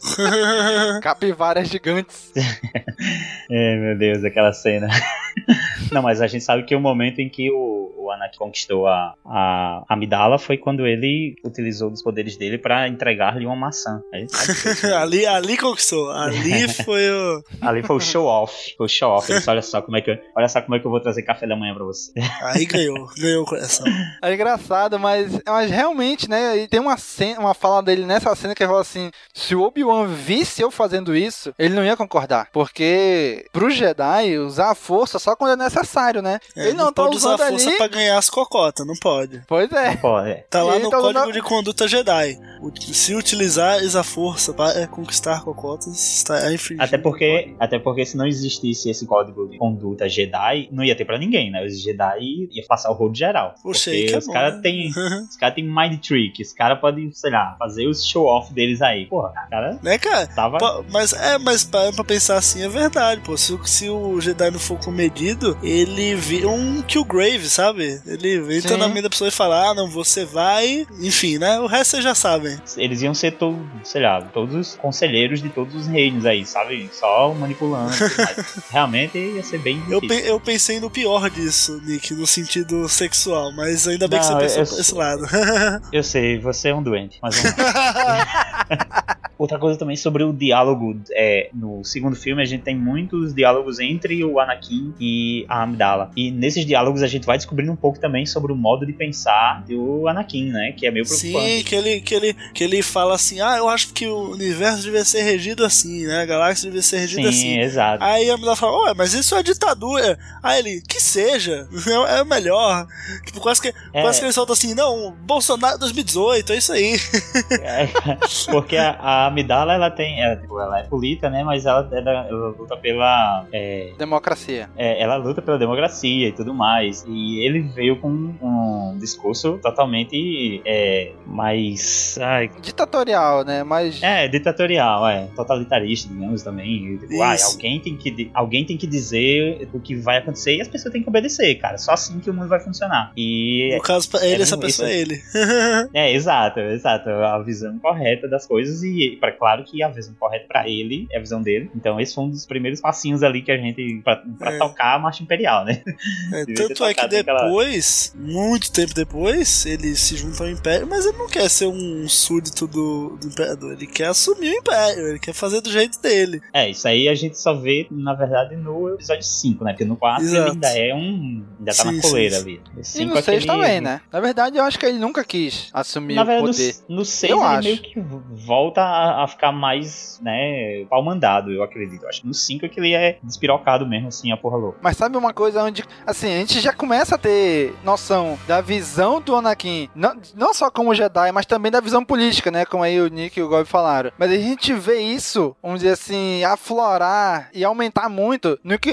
Capivaras gigantes. Meu Deus, aquela cena. Não, mas a gente sabe que o momento em que o Anakin conquistou a Amidala foi quando ele utilizou os poderes dele pra entregar-lhe uma maçã. Ali conquistou. Ali foi o show-off. Foi o show-off. Olha só como é que... Olha só como é que eu vou trazer café da manhã pra você. Aí ganhou o coração. É engraçado, mas realmente, né? E tem uma fala dele nessa cena que ele fala assim: se o Obi-Wan visse eu fazendo isso, ele não ia concordar. Porque pro Jedi usar a força só quando é necessário, né? Ele não tá usando ali. ganhar as cocotas, não pode. Pois é. Não pode. Tá lá no Código de Conduta Jedi. Se utilizares a força para conquistar cocotas, está infringido. Até porque se não existisse esse Código de Conduta Jedi, não ia ter pra ninguém, né? Os Jedi ia passar o rol geral. Poxa, porque é os caras têm mind trick, os caras podem, sei lá, fazer os show-off deles aí. Porra, cara... Né, cara? Tava... Mas pra pensar assim, é verdade, pô. Se o Jedi não for comedido, ele vira um Killgrave, sabe? Ele entra na mente da pessoa e fala, ah, não, você vai... Enfim, né? O resto vocês já sabem. Eles iam ser, sei lá, todos os conselheiros de todos os reinos aí, sabe? Só manipulando. Realmente ia ser bem difícil. Eu pensei no pior disso, Nick, no sentido sexual, mas ainda bem que você pensou por esse lado. Eu sei, você é um doente, mas vamos lá. Outra coisa também sobre o diálogo, no segundo filme a gente tem muitos diálogos entre o Anakin e a Amidala, e nesses diálogos a gente vai descobrindo um pouco também sobre o modo de pensar do Anakin, né, que é meio preocupante. Sim, que ele fala assim, ah, eu acho que o universo devia ser regido assim, né, a galáxia devia ser regida assim. Sim, exato. Aí a Amidala fala, ué, mas isso é ditadura. Aí ele, que seja, é melhor. Tipo, quase que ele solta assim, não, Bolsonaro 2018, é isso aí. Porque a Amidala, ela tem, ela é política, né, mas ela luta pela democracia. Ela luta pela democracia e tudo mais, e ele veio com um discurso totalmente mais... ditatorial, né, mais... ditatorial, totalitarista, digamos, também, tipo, alguém tem que dizer o que vai acontecer e as pessoas têm que obedecer, cara, só assim que o mundo vai funcionar. E no caso, essa pessoa é ele. Exato, a visão correta das coisas e claro que a visão correta pra ele é a visão dele. Então esse foi um dos primeiros passinhos ali que a gente pra tocar a marcha imperial, né? Tanto é que depois, muito tempo depois, ele se junta ao império, mas ele não quer ser um súdito do imperador, ele quer assumir o império, ele quer fazer do jeito dele. Isso aí a gente só vê, na verdade, no episódio 5, né? Porque no 4 ele ainda é um... ainda tá na coleira ali. E no 6 também, né? Na verdade, eu acho que ele nunca quis assumir o poder. No 6 ele meio que volta a ficar mais, né, pau-mandado, eu acredito. Eu acho que no 5 é que ele é despirocado mesmo, assim, a porra louca. Mas sabe uma coisa onde, assim, a gente já começa a ter noção da visão do Anakin, não só como Jedi, mas também da visão política, né, como aí o Nick e o Gob falaram. Mas a gente vê isso, vamos dizer assim, aflorar e aumentar muito no que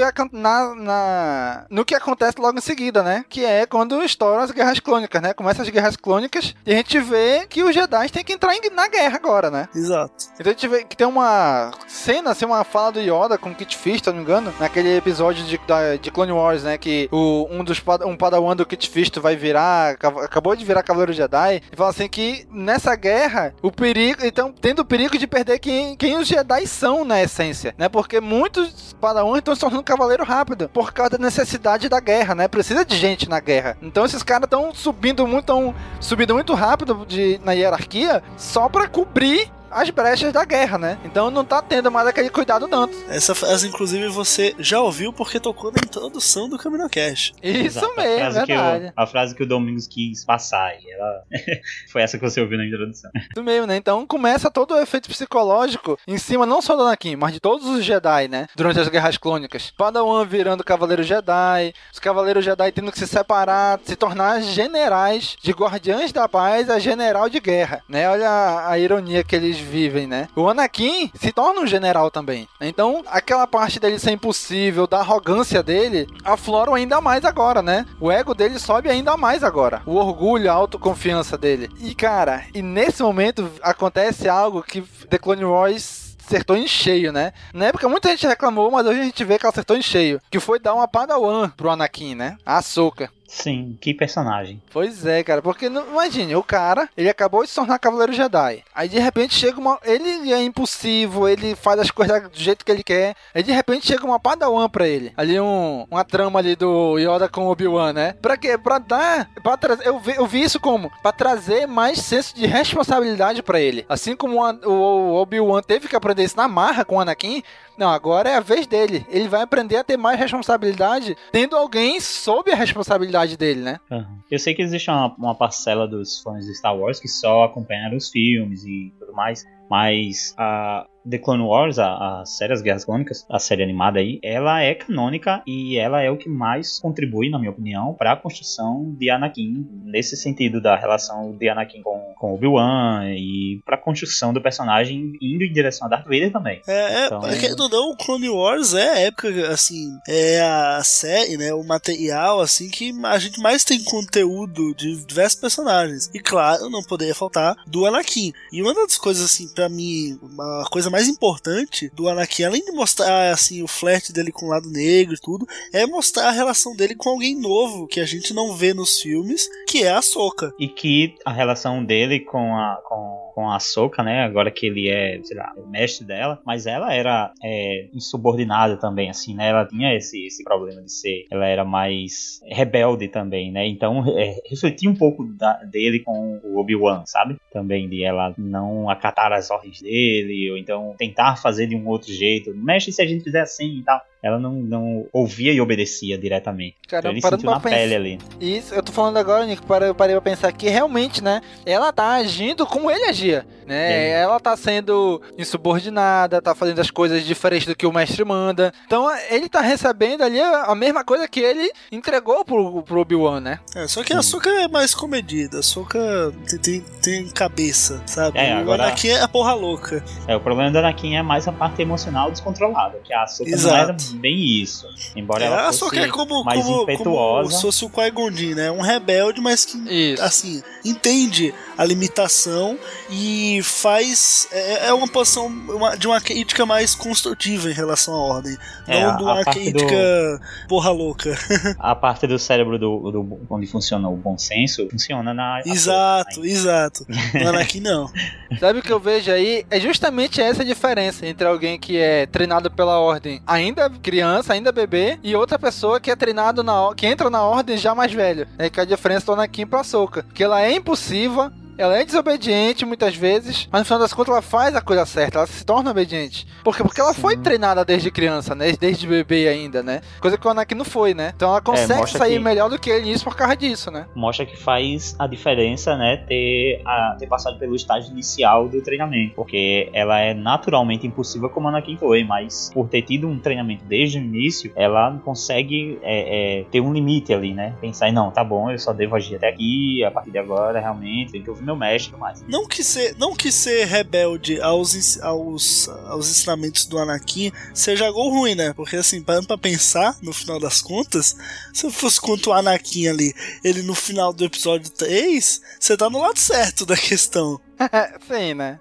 acontece logo em seguida, né, que é quando estouram as guerras clônicas, né, começam as guerras clônicas e a gente vê que os Jedi têm que entrar na guerra agora, né. Exato. Então a gente vê que tem uma cena, assim, uma fala do Yoda com o Kit Fisto, não me engano, naquele episódio de Clone Wars, né, que um padawan do Kit Fisto vai virar, acabou de virar Cavaleiro Jedi, e fala assim que nessa guerra, o perigo, então, tendo o perigo de perder quem os Jedi são na essência, né, porque muitos padawans estão se tornando cavaleiro rápido, por causa da necessidade da guerra, né, precisa de gente na guerra, então esses caras estão subindo muito rápido na hierarquia, só pra cobrir as brechas da guerra, né? Então não tá tendo mais aquele cuidado, não. Essa frase, inclusive, você já ouviu porque tocou na introdução do Kamino Cast. Isso. Exato, mesmo, verdade. A frase que o Domingos quis passar aí, foi essa que você ouviu na introdução. Isso mesmo, né? Então começa todo o efeito psicológico em cima, não só do Anakin, mas de todos os Jedi, né? Durante as guerras clônicas. Padawan virando Cavaleiro Jedi, os Cavaleiros Jedi tendo que se separar, se tornar generais de Guardiães da Paz a general de guerra, né? Olha a ironia que eles vivem, né? O Anakin se torna um general também. Então, aquela parte dele ser impossível, da arrogância dele, aflora ainda mais agora, né? O ego dele sobe ainda mais agora. O orgulho, a autoconfiança dele. E, cara, nesse momento acontece algo que The Clone Wars acertou em cheio, né? Na época muita gente reclamou, mas hoje a gente vê que ela acertou em cheio. Que foi dar uma padawan pro Anakin, né? A Ahsoka. Sim, que personagem. Pois é, cara, porque imagine, o cara, ele acabou de se tornar Cavaleiro Jedi. Aí de repente chega ele é impulsivo, ele faz as coisas do jeito que ele quer. Aí de repente chega uma padawan pra ele. Ali uma trama ali do Yoda com Obi-Wan, né? Pra quê? Eu vi isso como pra trazer mais senso de responsabilidade pra ele. Assim como o Obi-Wan teve que aprender isso na marra com o Anakin, não, agora é a vez dele. Ele vai aprender a ter mais responsabilidade, tendo alguém sob a responsabilidade dele, né? Uhum. Eu sei que existe uma parcela dos fãs de Star Wars que só acompanharam os filmes e tudo mais, mas The Clone Wars, a série As Guerras Clônicas, a série animada aí, ela é canônica e ela é o que mais contribui, na minha opinião, para a construção de Anakin, nesse sentido da relação de Anakin com Obi-Wan e para a construção do personagem indo em direção a Darth Vader também. Então, querendo ou não, o Clone Wars é a época, assim, é a série, né, o material, assim, que a gente mais tem conteúdo de diversos personagens. E claro, não poderia faltar do Anakin. E uma das coisas, assim, pra mim, uma coisa mais importante do Anakin, além de mostrar, assim, o flerte dele com o lado negro e tudo, é mostrar a relação dele com alguém novo, que a gente não vê nos filmes, que é a Ahsoka. E que a relação dele com a Ahsoka, né, agora que ele é, sei lá, o mestre dela, mas ela era insubordinada também, assim, né, ela tinha esse problema de ser, ela era mais rebelde também, né, então refletia um pouco dele com o Obi-Wan, sabe, também de ela não acatar as ordens dele, ou então tentar fazer de um outro jeito, mexe se a gente fizer assim e tal. Ela não ouvia e obedecia diretamente. Cara, então ele sentiu na pele ali. Isso, eu tô falando agora, Nico, eu parei pra pensar que realmente, né, ela tá agindo como ele agia, né, ela tá sendo insubordinada, tá fazendo as coisas diferentes do que o mestre manda, então ele tá recebendo ali a mesma coisa que ele entregou pro Obi-Wan, né. Só que a Ahsoka é mais comedida, a Ahsoka tem cabeça, sabe, agora... o Anakin é a porra louca. O problema do Anakin é mais a parte emocional descontrolada, que a Ahsoka não era bem isso, embora ela fosse só que é mais impetuosa. Como se fosse o Qui-Gon Jinn, né? Um rebelde, mas que assim, entende a limitação e faz uma posição de uma crítica mais construtiva em relação à ordem, não de uma crítica porra louca. A parte do cérebro do onde funciona o bom senso, funciona na... Exato. No Anakin não. Sabe o que eu vejo aí? É justamente essa diferença entre alguém que é treinado pela ordem ainda criança, ainda bebê, e outra pessoa que é treinado que entra na ordem já mais velho. É que a diferença do Anakin pra Ahsoka, porque ela é impulsiva, ela é desobediente muitas vezes, mas no final das contas ela faz a coisa certa, ela se torna obediente. Por quê? Porque ela foi treinada desde criança, né? Desde bebê ainda, né? Coisa que o Anakin não foi, né? Então ela consegue sair melhor do que ele nisso por causa disso, né? Mostra que faz a diferença, né? Ter passado pelo estágio inicial do treinamento. Porque ela é naturalmente impulsiva como o Anakin foi, mas por ter tido um treinamento desde o início, ela consegue ter um limite ali, né? Pensar, não, tá bom, eu só devo agir até aqui, a partir de agora, realmente, tem que ouvir meu mestre mais. Não que ser rebelde aos ensinamentos do Anakin seja algo ruim, né? Porque assim, parando pra pensar, no final das contas, se eu fosse contra o Anakin ali, ele no final do episódio 3, você tá no lado certo da questão. Sim, né?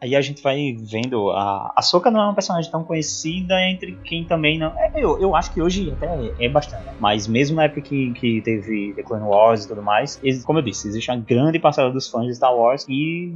Aí a gente vai vendo, a Ahsoka não é uma personagem tão conhecida entre quem também não... Eu acho que hoje até é bastante, né? Mas mesmo na época que teve The Clone Wars e tudo mais, como eu disse, existe uma grande parcela dos fãs de Star Wars que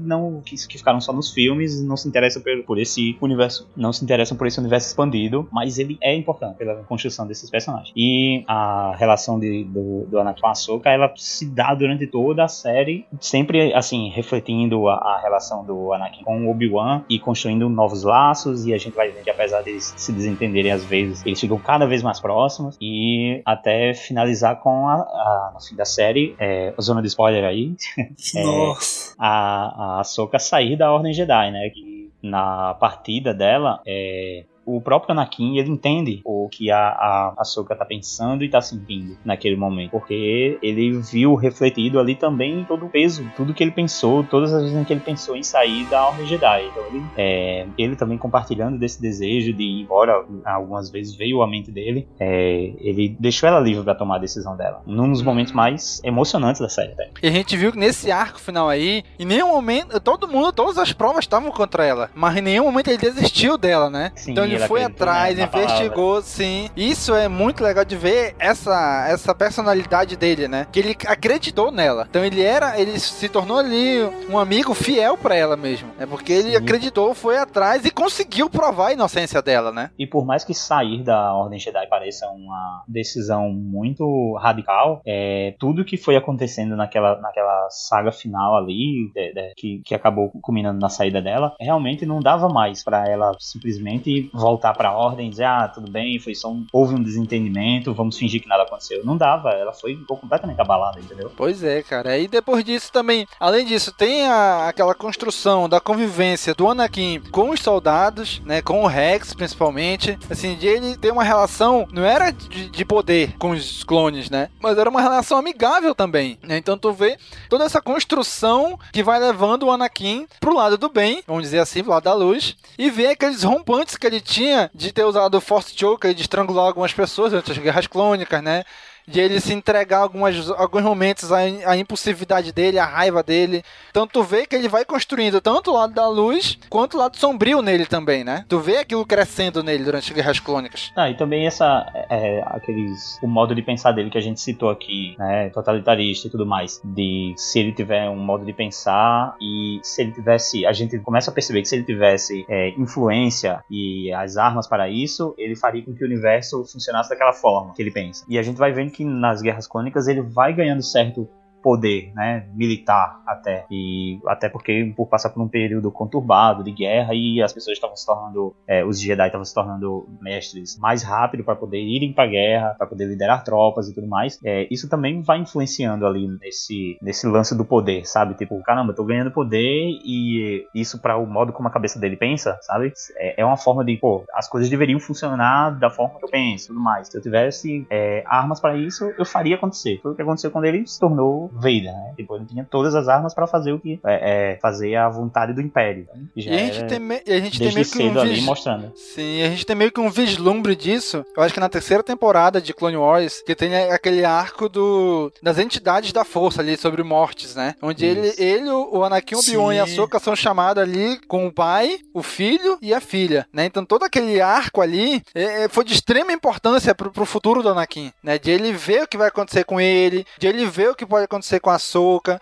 ficaram só nos filmes, não se interessam por esse universo, não se interessam por esse universo expandido, mas ele é importante pela construção desses personagens. E a relação do Anakin com a Ahsoka, ela se dá durante toda a série, sempre assim, refletindo a relação do Anakin com o Obi-Wan e construindo novos laços, e a gente vai ver que apesar deles se desentenderem às vezes, eles ficam cada vez mais próximos, e até finalizar com no fim da série, a zona de spoiler aí, a Ahsoka sair da Ordem Jedi, né, que na partida dela, o próprio Anakin, ele entende o que a Ahsoka tá pensando e tá sentindo naquele momento, porque ele viu refletido ali também todo o peso, tudo que ele pensou, todas as vezes que ele pensou em sair da Ordem Jedi. Então ele também compartilhando desse desejo de ir embora, algumas vezes veio à mente dele, ele deixou ela livre pra tomar a decisão dela, num dos momentos mais emocionantes da série, até. E a gente viu que nesse arco final aí, em nenhum momento, todas as provas estavam contra ela, mas em nenhum momento ele desistiu dela, né? Sim, então ele foi atrás, investigou, sim. Isso é muito legal de ver essa personalidade dele, né? Que ele acreditou nela. Então ele se tornou ali um amigo fiel pra ela mesmo. É porque ele acreditou, foi atrás e conseguiu provar a inocência dela, né? E por mais que sair da Ordem Jedi pareça uma decisão muito radical, tudo que foi acontecendo naquela saga final ali, que acabou culminando na saída dela, realmente não dava mais pra ela simplesmente voltar voltar pra ordem e dizer, ah, tudo bem, foi só houve um desentendimento, vamos fingir que nada aconteceu. Não dava, ela ficou completamente abalada, entendeu? Pois é, cara. E depois disso também, além disso, tem aquela construção da convivência do Anakin com os soldados, né, com o Rex, principalmente, assim, de ele ter uma relação, não era de poder com os clones, né, mas era uma relação amigável também, né? Então tu vê toda essa construção que vai levando o Anakin pro lado do bem, vamos dizer assim, pro lado da luz, e vê aqueles rompantes que ele tinha de ter usado o Force Choke, de estrangular algumas pessoas durante as guerras clônicas, né, de ele se entregar alguns momentos a impulsividade dele, a raiva dele. Então tu vê que ele vai construindo tanto o lado da luz, quanto o lado sombrio nele também, né? Tu vê aquilo crescendo nele durante as guerras clônicas. Ah, e também o modo de pensar dele que a gente citou aqui, né? Totalitarista e tudo mais. De se ele tiver um modo de pensar e se ele tivesse... A gente começa a perceber que se ele tivesse influência e as armas para isso, ele faria com que o universo funcionasse daquela forma que ele pensa. E a gente vai vendo que nas guerras clônicas ele vai ganhando certo poder, né, militar até, e até porque por passar por um período conturbado de guerra e as pessoas estavam se tornando, os Jedi estavam se tornando mestres mais rápido para poder irem para guerra, para poder liderar tropas e tudo mais, isso também vai influenciando ali nesse lance do poder, sabe, tipo, caramba, tô ganhando poder e isso para o modo como a cabeça dele pensa, sabe, é uma forma de, pô, as coisas deveriam funcionar da forma que eu penso, tudo mais, se eu tivesse armas para isso, eu faria acontecer, foi o que aconteceu quando ele se tornou Vader, né? Depois ele tinha todas as armas pra fazer o que fazer a vontade do Império. Né? E a gente tem meio que mostrando. Sim, a gente tem meio que um vislumbre disso. Eu acho que na terceira temporada de Clone Wars, que tem aquele arco das entidades da força ali sobre mortes, né? Onde ele, o Anakin, Obi-Wan e a Ahsoka são chamados ali com o pai, o filho e a filha, né? Então todo aquele arco ali foi de extrema importância pro futuro do Anakin, né? De ele ver o que vai acontecer com ele, de ele ver o que pode acontecer com a Ahsoka,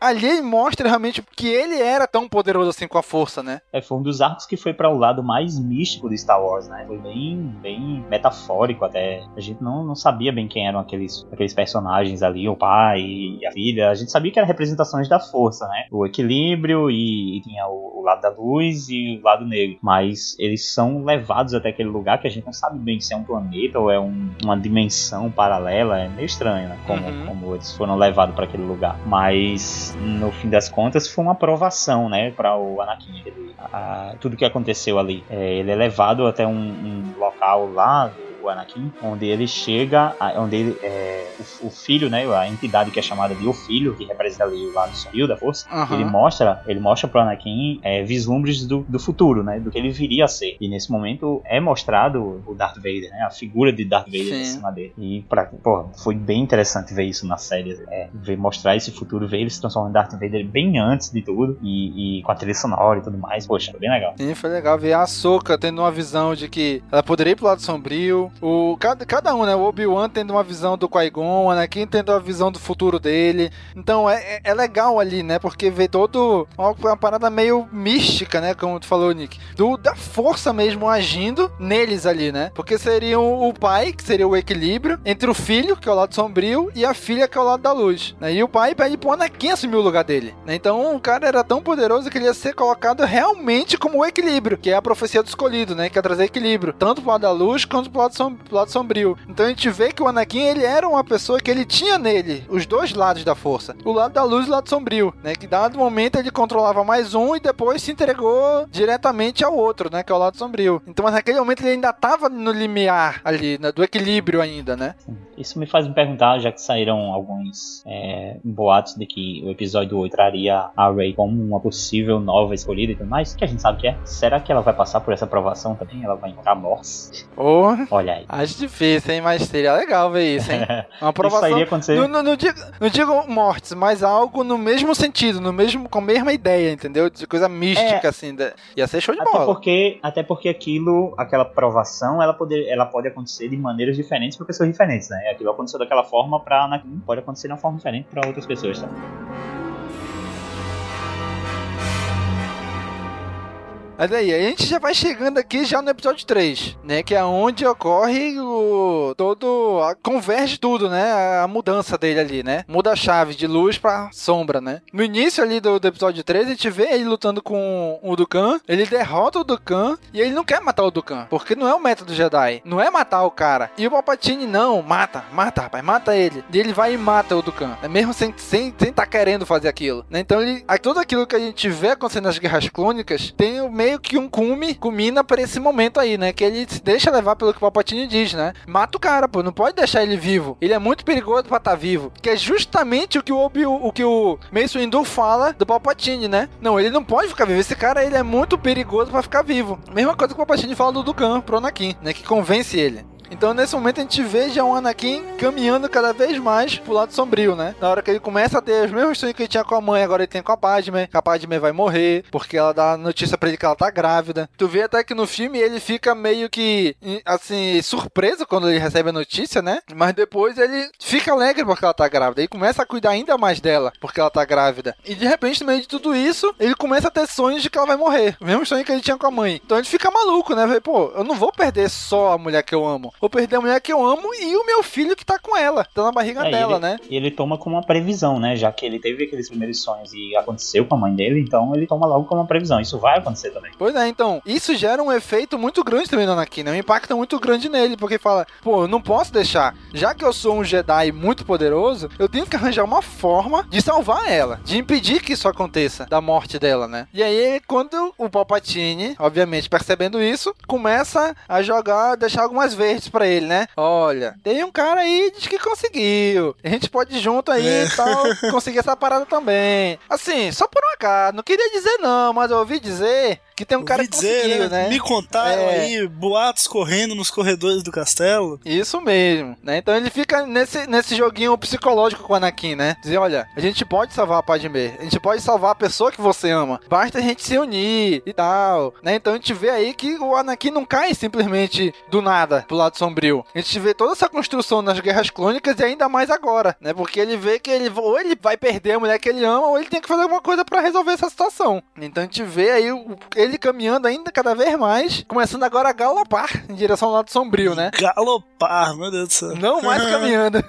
ali ele mostra realmente que ele era tão poderoso assim com a força, né? Foi um dos arcos que foi para o lado mais místico de Star Wars, né? Foi bem metafórico até. A gente não sabia bem quem eram aqueles personagens ali, o pai e a filha. A gente sabia que eram representações da força, né? O equilíbrio e tinha o lado da luz e o lado negro. Mas eles são levados até aquele lugar que a gente não sabe bem se é um planeta ou é uma dimensão paralela. É meio estranho, né? Como eles foram levado para aquele lugar, mas no fim das contas foi uma aprovação, né, para o Anakin, tudo que aconteceu ali, ele é levado até um local lá, o Anakin, onde ele chega, onde ele o filho, né, a entidade que é chamada de o filho, que representa ali o lado sombrio da força, uhum. ele mostra pro Anakin vislumbres do futuro, né, do que ele viria a ser, e nesse momento é mostrado o Darth Vader, né, a figura de Darth Vader em cima dele, e foi bem interessante ver isso na série, ver mostrar esse futuro, ver ele se transformando em Darth Vader bem antes de tudo, e com a trilha sonora e tudo mais, poxa, foi bem legal. Sim, foi legal ver a Ahsoka tendo uma visão de que ela poderia ir pro lado sombrio, cada um, né? O Obi-Wan tendo uma visão do Qui-Gon, o Anakin tendo a visão do futuro dele. Então é legal ali, né? Porque vê todo uma parada meio mística, né? Como tu falou, Nick. Da força mesmo agindo neles ali, né? Porque seria o pai, que seria o equilíbrio, entre o filho, que é o lado sombrio, e a filha, que é o lado da luz. Né? E o pai pede pro Anakin assumir o lugar dele. Né? Então o cara era tão poderoso que ele ia ser colocado realmente como o equilíbrio, que é a profecia do escolhido, né? Que é trazer equilíbrio, tanto pro lado da luz quanto pro lado sombrio. Então a gente vê que o Anakin, ele era uma pessoa que ele tinha nele os dois lados da força, o lado da luz e o lado sombrio, né, que dado momento ele controlava mais um e depois se entregou diretamente ao outro, né, que é o lado sombrio. Então, mas naquele momento ele ainda tava no limiar ali, do equilíbrio ainda, né. Isso me faz me perguntar, já que saíram alguns boatos de que o episódio 8 traria a Rey como uma possível nova escolhida e tudo mais, que a gente sabe que será que ela vai passar por essa aprovação também? Ela vai encontrar Morse? Olha aí. Acho difícil, hein? Mas seria legal ver isso, hein? Uma aprovação. Isso acontecer. Não digo mortes, mas algo no mesmo sentido, com a mesma ideia, entendeu? De coisa mística, assim. Ia ser show de bola. Até porque aquela aprovação, ela pode acontecer de maneiras diferentes para pessoas diferentes, né? Aquilo aconteceu daquela forma para Anakin, pode acontecer de uma forma diferente para outras pessoas, tá? Mas aí, a gente já vai chegando aqui já no episódio 3, né? Que é onde ocorre o... Converge tudo, né? A mudança dele ali, né? Muda a chave de luz pra sombra, né? No início ali do episódio 3, a gente vê ele lutando com o Dookan. Ele derrota o Dookan e ele não quer matar o Dookan, porque não é o método Jedi. Não é matar o cara. E o Palpatine, não. Mata, rapaz. Mata ele. E ele vai e mata o Dookan. É mesmo sem tá querendo fazer aquilo, né? Então, ele... tudo aquilo que a gente vê acontecendo nas Guerras Clônicas tem o meio que culmina por esse momento aí, né? Que ele se deixa levar pelo que o Palpatine diz, né? Mata o cara, pô. Não pode deixar ele vivo. Ele é muito perigoso pra estar vivo. Que é justamente o que o Mace Windu fala do Palpatine, né? Não, ele não pode ficar vivo. Esse cara, ele é muito perigoso pra ficar vivo. Mesma coisa que o Palpatine fala do Dookan pro Anakin, né? Que convence ele. Então, nesse momento, a gente vê já o Anakin caminhando cada vez mais pro lado sombrio, né? Na hora que ele começa a ter os mesmos sonhos que ele tinha com a mãe, agora ele tem com a Padmé. A Padmé vai morrer, porque ela dá notícia pra ele que ela tá grávida. Tu vê até que no filme ele fica meio que, assim, surpreso quando ele recebe a notícia, né? Mas depois ele fica alegre porque ela tá grávida. Ele começa a cuidar ainda mais dela, porque ela tá grávida. E, de repente, no meio de tudo isso, ele começa a ter sonhos de que ela vai morrer. O mesmo sonho que ele tinha com a mãe. Então, ele fica maluco, né? Pô, eu não vou perder só a mulher que eu amo. Vou perder a mulher que eu amo e o meu filho que tá com ela, tá na barriga dela, né? E ele toma como uma previsão, né? Já que ele teve aqueles primeiros sonhos e aconteceu com a mãe dele, então ele toma logo como uma previsão. Isso vai acontecer também. Pois é, então, isso gera um efeito muito grande também no Anakin, né? Um impacto muito grande nele, porque fala, pô, eu não posso deixar. Já que eu sou um Jedi muito poderoso, eu tenho que arranjar uma forma de salvar ela, de impedir que isso aconteça, da morte dela, né? E aí, quando o Palpatine, obviamente, percebendo isso, começa a jogar, deixar algumas verdes pra ele, né? Olha, tem um cara aí diz que conseguiu. A gente pode ir junto aí e tal, conseguir essa parada também. Assim, só por um acaso. Não queria dizer não, mas eu ouvi dizer que tem um cara que conseguiu, né? Me contaram aí, boatos correndo nos corredores do castelo. Isso mesmo, né? Então ele fica nesse joguinho psicológico com o Anakin, né? Dizer, olha, a gente pode salvar a Padmé. A gente pode salvar a pessoa que você ama. Basta a gente se unir e tal, né? Então a gente vê aí que o Anakin não cai simplesmente do nada pro lado sombrio. A gente vê toda essa construção nas Guerras Clônicas e ainda mais agora, né? Porque ele vê que ou ele vai perder a mulher que ele ama, ou ele tem que fazer alguma coisa pra resolver essa situação. Então a gente vê aí ele caminhando ainda cada vez mais, começando agora a galopar em direção ao lado sombrio, né? Galopar, meu Deus do céu. Não mais caminhando.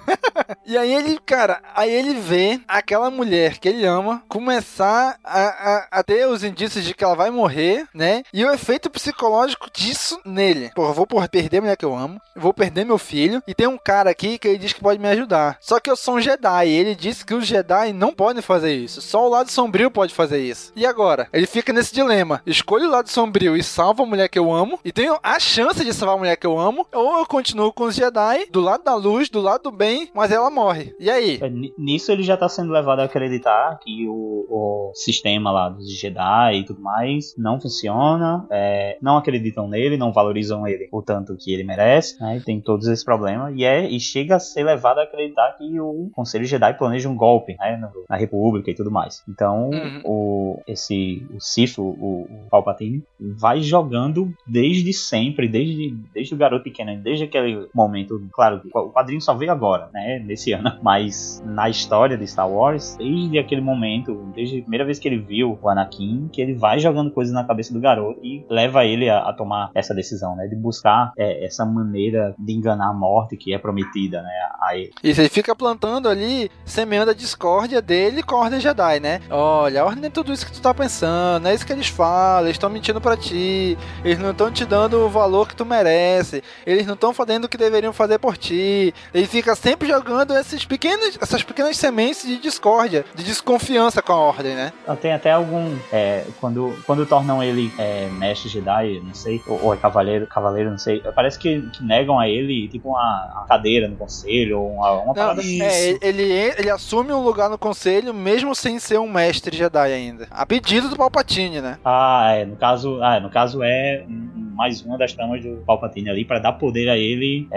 E aí ele, cara, ele vê aquela mulher que ele ama começar a ter os indícios de que ela vai morrer, né? E o efeito psicológico disso nele. Pô, eu vou perder a mulher que eu amo. Vou perder meu filho. E tem um cara aqui que ele diz que pode me ajudar. Só que eu sou um Jedi. E ele disse que os Jedi não podem fazer isso. Só o lado sombrio pode fazer isso. E agora? Ele fica nesse dilema. Escolho o lado sombrio e salvo a mulher que eu amo. E tenho a chance de salvar a mulher que eu amo. Ou eu continuo com os Jedi, do lado da luz, do lado do bem, mas ela morre. E aí? Nisso ele já tá sendo levado a acreditar que o sistema lá dos Jedi e tudo mais não funciona. Não acreditam nele, não valorizam ele o tanto que ele merece. Né, tem todos esses problemas e chega a ser levado a acreditar que o Conselho Jedi planeja um golpe, né, na República e tudo mais. Então o Sifo, o Palpatine, vai jogando desde sempre, desde o garoto pequeno, desde aquele momento. Claro, o quadrinho só veio agora, né, nesse ano, mas na história de Star Wars, desde aquele momento, desde a primeira vez que ele viu o Anakin, que ele vai jogando coisas na cabeça do garoto e leva ele a tomar essa decisão, né, de buscar essa maneira de enganar a morte que é prometida, né, a ele. Isso, ele fica plantando ali, semeando a discórdia dele com a Ordem Jedi, né? Olha, a Ordem é tudo isso que tu tá pensando, é isso que eles falam, eles estão mentindo pra ti, eles não estão te dando o valor que tu merece, eles não estão fazendo o que deveriam fazer por ti. Ele fica sempre jogando essas pequenas sementes de discórdia, de desconfiança com a Ordem, né? Tem até algum... Quando tornam ele mestre Jedi, não sei, ou é cavaleiro, não sei, parece que negam a ele, tipo, uma cadeira no conselho, ou uma parada assim. Ele assume um lugar no conselho, mesmo sem ser um mestre Jedi ainda. A pedido do Palpatine, né? No caso é... mais uma das tramas do Palpatine ali pra dar poder a ele.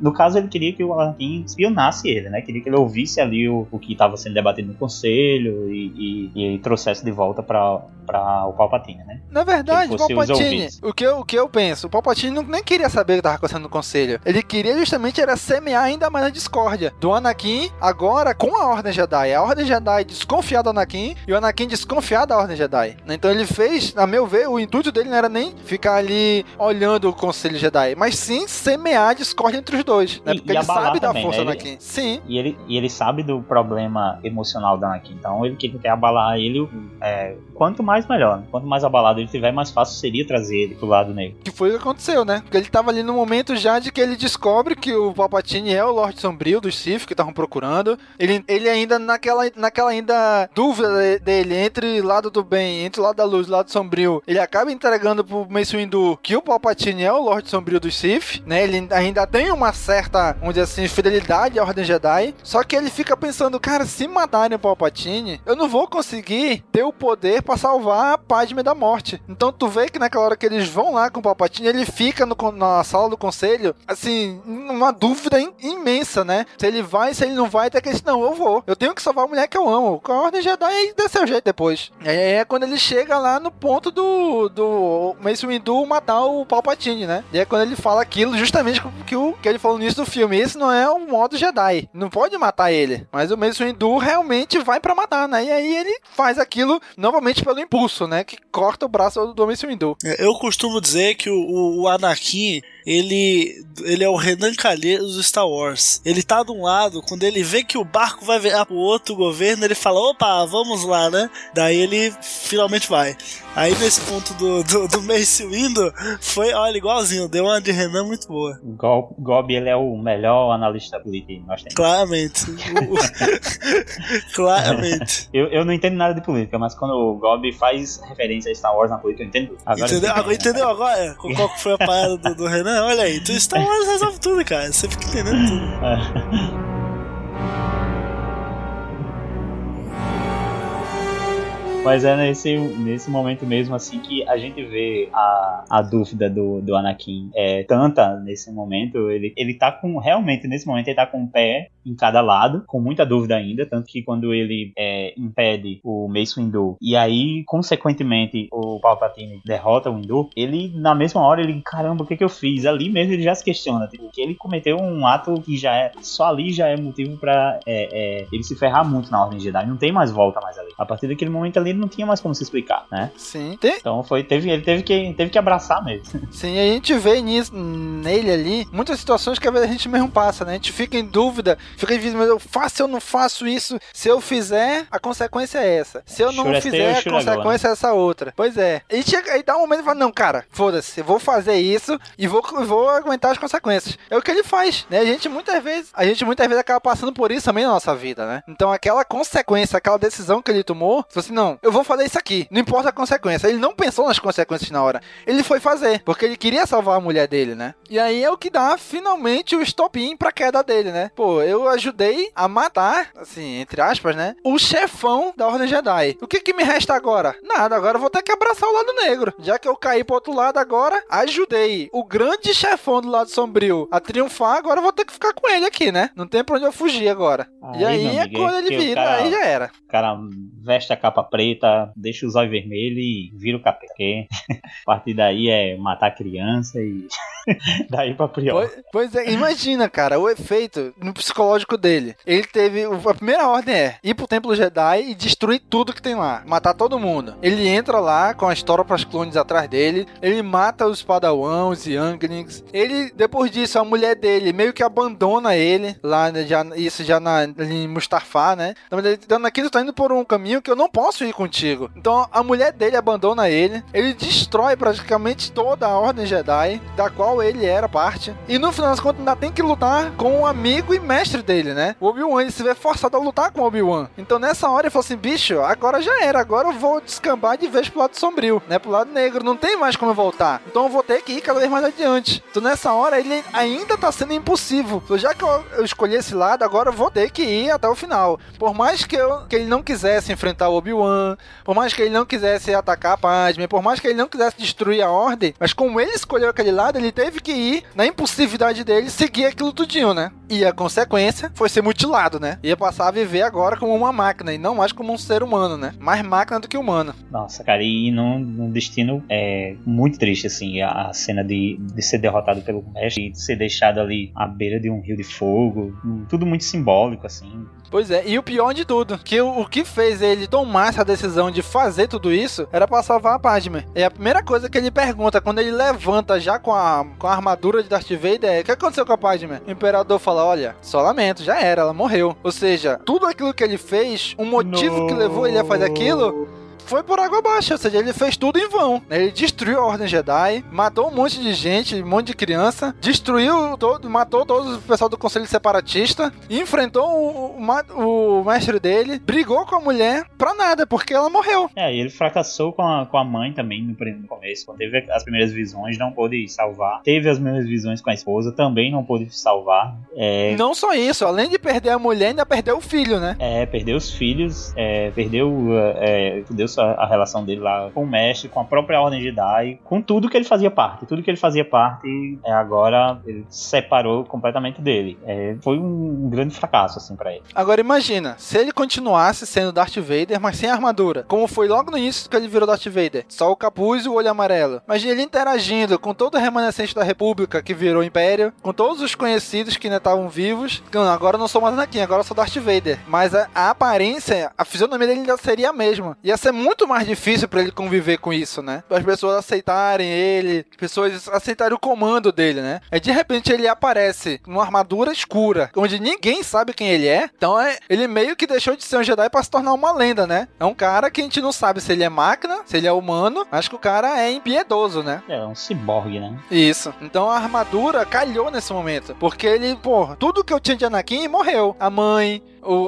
No caso, ele queria que o Anakin espionasse ele, né? Queria que ele ouvisse ali o que estava sendo debatido no conselho e trouxesse de volta pra o Palpatine, né? Na verdade, que Palpatine, o que eu penso, o Palpatine nem queria saber o que estava acontecendo no conselho. Ele queria justamente era semear ainda mais a discórdia do Anakin agora com a Ordem Jedi. A Ordem Jedi desconfiar do Anakin e o Anakin desconfiar da Ordem Jedi. Então ele fez, a meu ver, o intuito dele não era nem ficar ali olhando o Conselho Jedi, mas sim semear a discórdia entre os dois, né? Porque ele sabe da força do Anakin. Sim. E ele sabe do problema emocional do Anakin. Então ele quer abalar ele quanto mais melhor. Quanto mais abalado ele tiver, mais fácil seria trazer ele pro lado negro. Que foi o que aconteceu, né? Porque ele tava ali no momento já de que ele descobre que o Palpatine é o Lorde Sombrio dos Sith que estavam procurando. Ele ainda naquela ainda dúvida dele entre lado do bem, entre o lado da luz, o lado sombrio, ele acaba entregando pro Mace Windu que o Palpatine é o Lorde Sombrio dos Sith, né? Ele ainda tem uma certa, vamos dizer assim, fidelidade à Ordem Jedi, só que ele fica pensando, cara, se matarem o Palpatine, eu não vou conseguir ter o poder pra salvar a Padmé da morte. Então tu vê que naquela hora que eles vão lá com o Palpatine, ele fica na sala do conselho, assim, uma dúvida imensa, né? Se ele vai, se ele não vai, até que ele diz, não, eu vou. Eu tenho que salvar a mulher que eu amo. Com a Ordem Jedi dá seu jeito depois. É quando ele chega lá no ponto do Mace Windu matar o Palpatine, né? E é quando ele fala aquilo, justamente que ele falou no início do filme. Esse não é o modo Jedi. Não pode matar ele. Mas o Mace Windu realmente vai pra matar, né? E aí ele faz aquilo novamente pelo impulso, né? Que corta o braço do Mace Windu. Eu costumo dizer que o Anakin... Ele é o Renan Calheiros do Star Wars. Ele tá de um lado, quando ele vê que o barco vai virar pro outro governo, ele fala, opa, vamos lá, né? Daí ele finalmente vai. Aí nesse ponto do Mace Windu, foi, olha, igualzinho, deu uma de Renan muito boa. Gob, ele é o melhor analista político que nós temos. Claramente. Claramente. Eu não entendo nada de política, mas quando o Gob faz referência a Star Wars na política, eu entendo. Entendeu agora? Qual que foi a parada do Renan? Não, olha aí, tu Star Wars resolve tudo, cara. Você fica entendendo tudo. Mas é nesse momento mesmo, assim, que a gente vê a dúvida do Anakin. Tanta nesse momento, ele tá com, realmente, nesse momento, ele tá com o pé em cada lado, com muita dúvida ainda, tanto que quando ele impede o Mace Windu, e aí, consequentemente, o Palpatine derrota o Windu, ele, na mesma hora, ele, caramba, o que eu fiz? Ali mesmo ele já se questiona, tipo, que ele cometeu um ato que já é, só ali já é motivo pra ele se ferrar muito na Ordem Jedi, não tem mais volta mais ali. A partir daquele momento ali, não tinha mais como se explicar, né? Sim. Então ele teve que abraçar mesmo. Sim, a gente vê nele ali muitas situações que a gente mesmo passa, né? A gente fica em dúvida, mas eu faço ou não faço isso? Se eu fizer, a consequência é essa. Se eu não fizer, a consequência é essa outra. Pois é. E dá um momento e fala, não, cara, foda-se, eu vou fazer isso e vou aguentar as consequências. É o que ele faz, né? A gente muitas vezes acaba passando por isso também na nossa vida, né? Então aquela consequência, aquela decisão que ele tomou, se você não, eu vou fazer isso aqui, não importa a consequência. Ele não pensou nas consequências na hora. Ele foi fazer, porque ele queria salvar a mulher dele, né? E aí é o que dá, finalmente, o estopim pra queda dele, né? Pô, eu ajudei a matar, assim, entre aspas, né? O chefão da Ordem Jedi. O que me resta agora? Nada, agora eu vou ter que abraçar o lado negro. Já que eu caí pro outro lado agora, ajudei o grande chefão do lado sombrio a triunfar, agora eu vou ter que ficar com ele aqui, né? Não tem pra onde eu fugir agora. E aí é quando ele vira, aí já era. O cara veste a capa preta, deixa os olhos vermelhos e vira o capeta. Porque a partir daí é matar criança e daí pra pior. Pois é, imagina, cara, o efeito no psicológico dele. Ele teve, a primeira ordem é ir pro templo Jedi e destruir tudo que tem lá, matar todo mundo. Ele entra lá com as tropas clones atrás dele, ele mata os Padawan, os Younglings. Ele, depois disso, a mulher dele meio que abandona ele, lá já, isso já em Mustafar, né? Naquilo tá indo por um caminho que eu não posso ir contigo. Então a mulher dele abandona ele destrói praticamente toda a Ordem Jedi, da qual ele era parte, e no final das contas ainda tem que lutar com um amigo e mestre dele, né? O Obi-Wan, ele se vê forçado a lutar com o Obi-Wan. Então nessa hora ele falou assim, bicho, agora já era, agora eu vou descambar de vez pro lado sombrio, né, pro lado negro, não tem mais como eu voltar, então eu vou ter que ir cada vez mais adiante. Então nessa hora ele ainda tá sendo impulsivo, então, já que eu escolhi esse lado, agora eu vou ter que ir até o final, por mais que ele não quisesse enfrentar o Obi-Wan, por mais que ele não quisesse atacar a Padmé, por mais que ele não quisesse destruir a Ordem, mas como ele escolheu aquele lado, ele teve que ir, na impulsividade dele, seguir aquilo tudinho, né? E a consequência foi ser mutilado, né? Ia passar a viver agora como uma máquina e não mais como um ser humano, né? Mais máquina do que humano. Nossa, cara, e num destino muito triste, assim, a cena de ser derrotado pelo mestre e de ser deixado ali à beira de um rio de fogo, tudo muito simbólico, assim. Pois é, e o pior de tudo, que o que fez ele tomar essa decisão de fazer tudo isso era pra salvar a Padmé. É a primeira coisa que ele pergunta, quando ele levanta já com a armadura de Darth Vader, é: o que aconteceu com a Padmé? O imperador fala: olha, só lamento, já era, ela morreu. Ou seja, tudo aquilo que ele fez, o motivo que levou ele a fazer aquilo, foi por água abaixo, ou seja, ele fez tudo em vão. Ele destruiu a Ordem Jedi, matou um monte de gente, um monte de criança, matou todo o pessoal do Conselho Separatista, enfrentou o mestre dele, brigou com a mulher pra nada, porque ela morreu. É, e ele fracassou com a mãe também no começo, quando teve as primeiras visões, não pôde salvar. Teve as mesmas visões com a esposa, também não pôde salvar. Não só isso, além de perder a mulher, ainda perdeu o filho, né? Perdeu os filhos, perdeu a relação dele lá com o mestre, com a própria Ordem Jedi, com tudo que ele fazia parte. Tudo que ele fazia parte, agora ele separou completamente dele. Foi um grande fracasso, assim, pra ele. Agora imagina, se ele continuasse sendo Darth Vader, mas sem armadura, como foi logo no início que ele virou Darth Vader, só o capuz e o olho amarelo. Imagina ele interagindo com todo o remanescente da República que virou Império, com todos os conhecidos que ainda estavam vivos. Agora eu não sou mais Anakin, agora eu sou Darth Vader. Mas a aparência, a fisionomia dele ainda seria a mesma. Ia ser muito mais difícil pra ele conviver com isso, né? As pessoas aceitarem ele, as pessoas aceitarem o comando dele, né? Aí de repente ele aparece numa armadura escura, onde ninguém sabe quem ele é. Então ele meio que deixou de ser um Jedi pra se tornar uma lenda, né? É um cara que a gente não sabe se ele é máquina, se ele é humano. Acho que o cara é impiedoso, né? É um ciborgue, né? Isso. Então a armadura calhou nesse momento, porque ele, tudo que eu tinha de Anakin morreu. A mãe,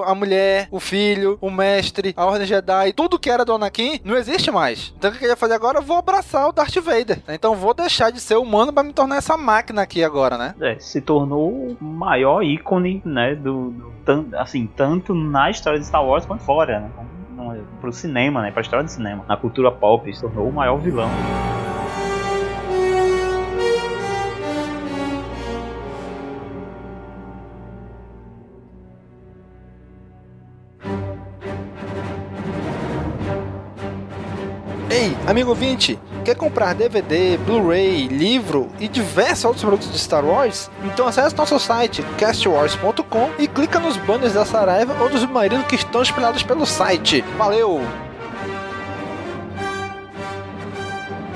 a mulher, o filho, o mestre, a Ordem Jedi, tudo que era do Anakin não existe mais. Então o que eu queria fazer agora? Eu vou abraçar o Darth Vader. Então vou deixar de ser humano pra me tornar essa máquina aqui agora, né? Se tornou o maior ícone, né, tanto na história de Star Wars quanto fora, né? Pro cinema, né? Pra história do cinema. Na cultura pop, se tornou o maior vilão. Ei, amigo ouvinte, quer comprar DVD, Blu-ray, livro e diversos outros produtos de Star Wars? Então acesse nosso site castwars.com e clica nos banners da Saraiva ou dos submarinos que estão espalhados pelo site. Valeu!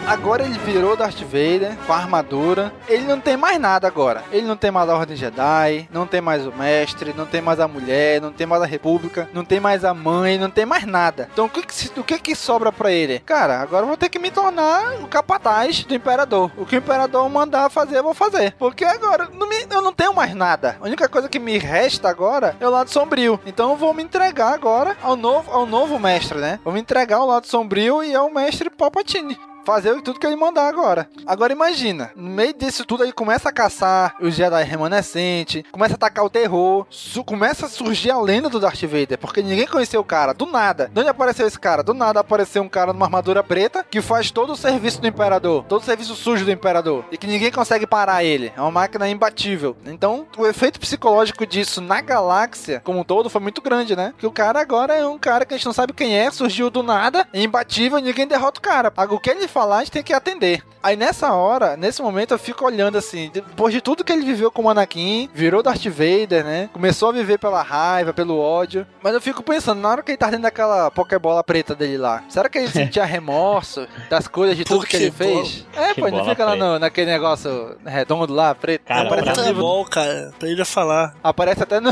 Agora ele virou Darth Vader, com a armadura. Ele não tem mais nada agora. Ele não tem mais a Ordem Jedi, não tem mais o mestre, não tem mais a mulher, não tem mais a República, não tem mais a mãe, não tem mais nada. Então o que sobra pra ele? Cara, agora eu vou ter que me tornar o capataz do Imperador. O que o Imperador mandar fazer, eu vou fazer. Porque agora eu não tenho mais nada. A única coisa que me resta agora é o lado sombrio. Então eu vou me entregar agora ao novo mestre, né? Vou me entregar ao lado sombrio e ao mestre Palpatine. Fazer tudo que ele mandar agora. Agora imagina, no meio disso tudo ele começa a caçar os Jedi remanescentes, começa a atacar o terror, começa a surgir a lenda do Darth Vader, porque ninguém conheceu o cara, do nada. De onde apareceu esse cara? Do nada apareceu um cara numa armadura preta, que faz todo o serviço do Imperador, todo o serviço sujo do Imperador, e que ninguém consegue parar ele. É uma máquina imbatível. Então, o efeito psicológico disso na galáxia, como um todo, foi muito grande, né? Que o cara agora é um cara que a gente não sabe quem é, surgiu do nada, é imbatível, ninguém derrota o cara. O que ele falar, a gente tem que atender. Aí nesse momento eu fico olhando assim, depois de tudo que ele viveu como Anakin, virou Darth Vader, né? Começou a viver pela raiva, pelo ódio, mas eu fico pensando, na hora que ele tá dentro daquela Pokébola preta dele lá, será que ele sentia remorso das coisas, de tudo que ele fez? Não fica lá naquele negócio redondo lá, preto. Cara, aparece no livro... cara, pra ele já falar. Aparece até no...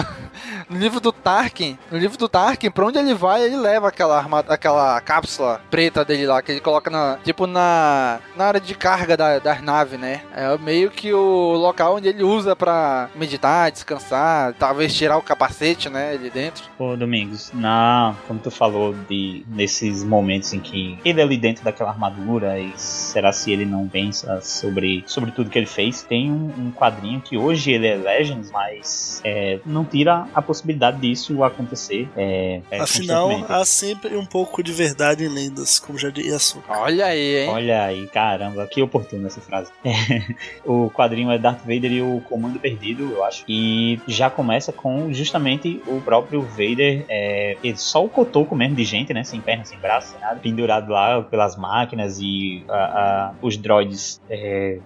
No livro do Tarkin, pra onde ele vai, ele leva aquela cápsula preta dele lá, que ele coloca na área de carga das naves, né? É meio que o local onde ele usa pra meditar, descansar, talvez tirar o capacete, né, ali dentro. Pô, Domingos, como tu falou nesses momentos em que ele ali dentro daquela armadura, e será se ele não pensa sobre tudo que ele fez, tem um quadrinho que hoje ele é Legends, mas não tira a possibilidade disso acontecer. Afinal, há sempre um pouco de verdade em lendas, como já diria Ahsoka. Olha aí, hein? Olha aí, caramba, que oportuna essa frase. O quadrinho é Darth Vader e o Comando Perdido, eu acho, e já começa com justamente o próprio Vader, só o cotoco mesmo de gente, né, sem perna, sem braço, sem nada, pendurado lá pelas máquinas e os droids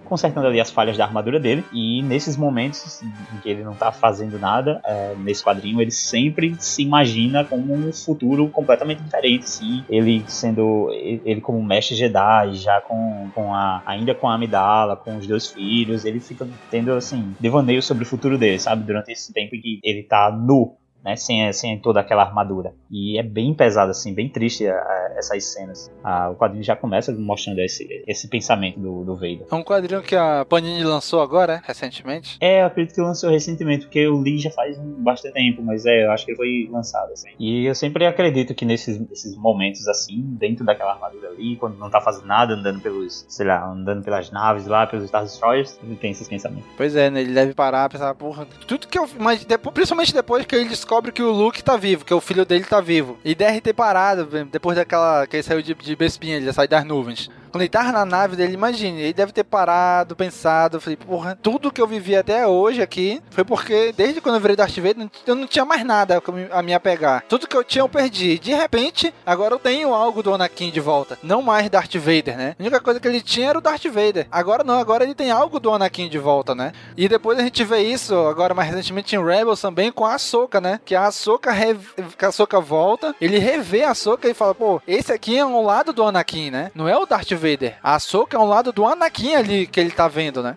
consertando ali as falhas da armadura dele, e nesses momentos em que ele não tá fazendo nada, nesse quadrinho ele sempre se imagina como um futuro completamente diferente, sim, ele como mestre Jedi, já ainda com a Amidala, com os dois filhos, ele fica tendo assim, devaneio sobre o futuro dele, sabe, durante esse tempo que ele tá nu, né, sem toda aquela armadura. E é bem pesado, assim, bem triste essas cenas. O quadrinho já começa mostrando esse pensamento do Vader. É um quadrinho que a Panini lançou agora, recentemente? Eu acredito que lançou recentemente, porque eu li já faz bastante tempo, mas eu acho que ele foi lançado, assim. E eu sempre acredito que nesses momentos, assim, dentro daquela armadura ali, quando não tá fazendo nada, andando pelas naves lá, pelos Star Destroyers, ele tem esses pensamentos. Pois é, né, ele deve parar, pensar, porra, tudo que eu... Mas principalmente depois que ele descobre que o Luke tá vivo, que o filho dele tá vivo. E deve ter parado, depois daquela que ele saiu de Bespin, ele já saiu das nuvens. Quando ele tava na nave dele, imagine, ele deve ter parado, pensado, falei, porra, tudo que eu vivi até hoje aqui foi porque, desde quando eu virei Darth Vader, eu não tinha mais nada a me apegar. Tudo que eu tinha, eu perdi. De repente, agora eu tenho algo do Anakin de volta. Não mais Darth Vader, né? A única coisa que ele tinha era o Darth Vader. Agora não, agora ele tem algo do Anakin de volta, né? E depois a gente vê isso, agora mais recentemente em Rebels também, com a Ahsoka, né? Que a Ahsoka, volta, ele revê a Ahsoka e fala, pô, esse aqui é um lado do Anakin, né? Não é o Darth Vader. A Ahsoka é um lado do Anakin ali que ele tá vendo, né?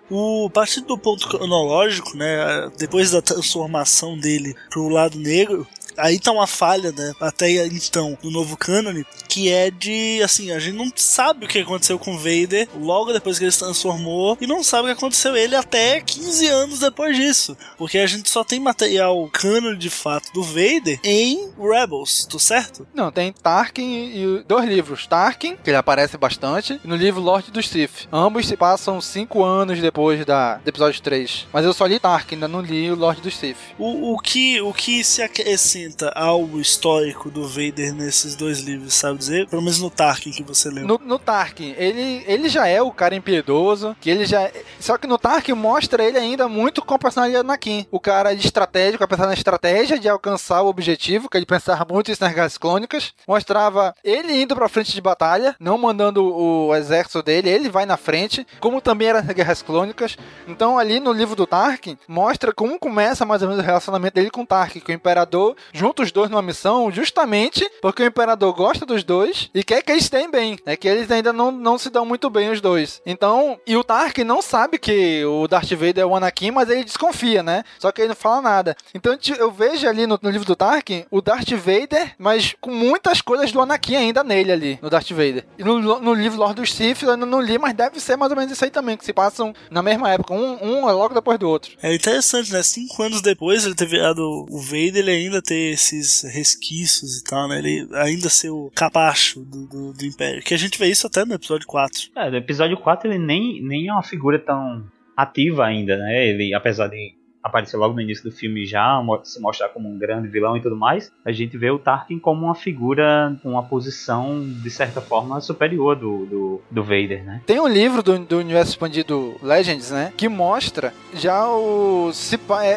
Partindo do ponto cronológico, né? Depois da transformação dele pro lado negro, aí tá uma falha, né? Até então, no novo cânone, que é de, assim, a gente não sabe o que aconteceu com o Vader logo depois que ele se transformou, e não sabe o que aconteceu a ele até 15 anos depois disso, porque a gente só tem material cânone de fato do Vader em Rebels, tá certo? Não, tem Tarkin e dois livros. Tarkin, que ele aparece bastante, e no livro Lorde dos Sith. Ambos se passam 5 anos depois do episódio 3. Mas eu só li Tarkin, ainda não li o Lorde dos Sith. O que se acrescenta ao histórico do Vader nesses dois livros, sabe dizer? Pelo menos no Tarkin que você leu. No Tarkin, ele já é o cara impiedoso, que ele já... Só que no Tarkin mostra ele ainda muito com a personalidade do Anakin. O cara de estratégico, a pensar na estratégia de alcançar o objetivo, que ele pensava muito isso nas Guerras Clônicas. Mostrava ele indo pra frente de batalha, não mandando o exército dele, ele vai na frente, como também era nas Guerras Clônicas. Então ali no livro do Tarkin, mostra como começa mais ou menos o relacionamento dele com o Tarkin, que o Imperador junta os dois numa missão, justamente porque o Imperador gosta dos dois e quer que eles tenham bem, né? Que eles ainda não se dão muito bem, os dois. Então, e o Tarkin não sabe que o Darth Vader é o Anakin, mas ele desconfia, né? Só que ele não fala nada. Então, eu vejo ali no livro do Tarkin, o Darth Vader, mas com muitas coisas do Anakin ainda nele ali, no Darth Vader. E no livro Lord dos Sith, eu não li, mas deve ser mais ou menos isso aí também, que se passam na mesma época. Um é logo depois do outro. É interessante, né? 5 anos depois ele ter virado o Vader, ele ainda ter esses resquícios e tal, né? Ele ainda ser o capacho do Império. Que a gente vê isso até no episódio 4. No episódio 4 ele nem é uma figura tão ativa ainda, né? Ele, apesar de aparecer logo no início do filme já, se mostrar como um grande vilão e tudo mais, a gente vê o Tarkin como uma figura com uma posição, de certa forma, superior do Vader, né? Tem um livro do Universo Expandido Legends, né? Que mostra já o...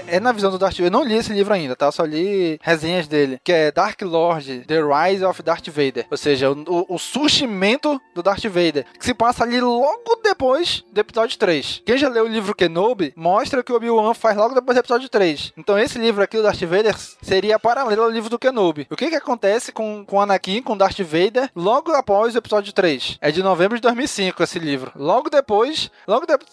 É na visão do Darth Vader. Eu não li esse livro ainda, tá? Eu só li resenhas dele, que é Dark Lord, The Rise of Darth Vader. Ou seja, o surgimento do Darth Vader, que se passa ali logo depois do episódio 3. Quem já leu o livro Kenobi, mostra que o Obi-Wan faz logo depois do episódio 3. Então esse livro aqui, o Darth Vader, seria paralelo ao livro do Kenobi. O que que acontece com Anakin, com Darth Vader, logo após o episódio 3? É de novembro de 2005 esse livro. Logo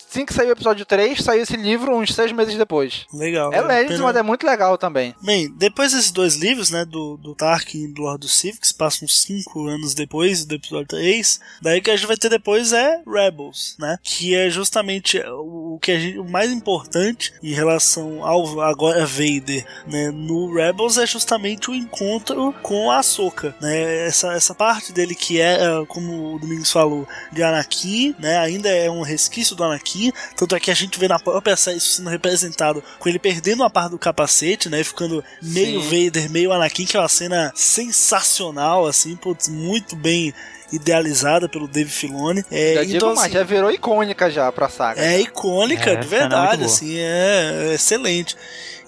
assim que saiu o episódio 3, saiu esse livro uns 6 meses depois. Legal. É lésbico, mas é muito legal também. Bem, depois desses dois livros, né, do Tarkin e do Lord do Sith, que se passam 5 anos depois do episódio 3, daí que a gente vai ter depois é Rebels, né, que é justamente o que a gente, o mais importante em relação ao agora Vader, né, no Rebels é justamente o encontro com a Ahsoka, né, essa parte dele que é, como o Domingos falou, de Anakin, né, ainda é um resquício do Anakin, tanto é que a gente vê na própria série isso sendo representado com ele perdendo a parte do capacete, né, e ficando meio Sim. Vader, meio Anakin, que é uma cena sensacional, assim, putz, muito bem idealizada pelo Dave Filoni. Já então, digo, mas assim, já virou icônica já pra saga. É icônica, de verdade, assim, é excelente.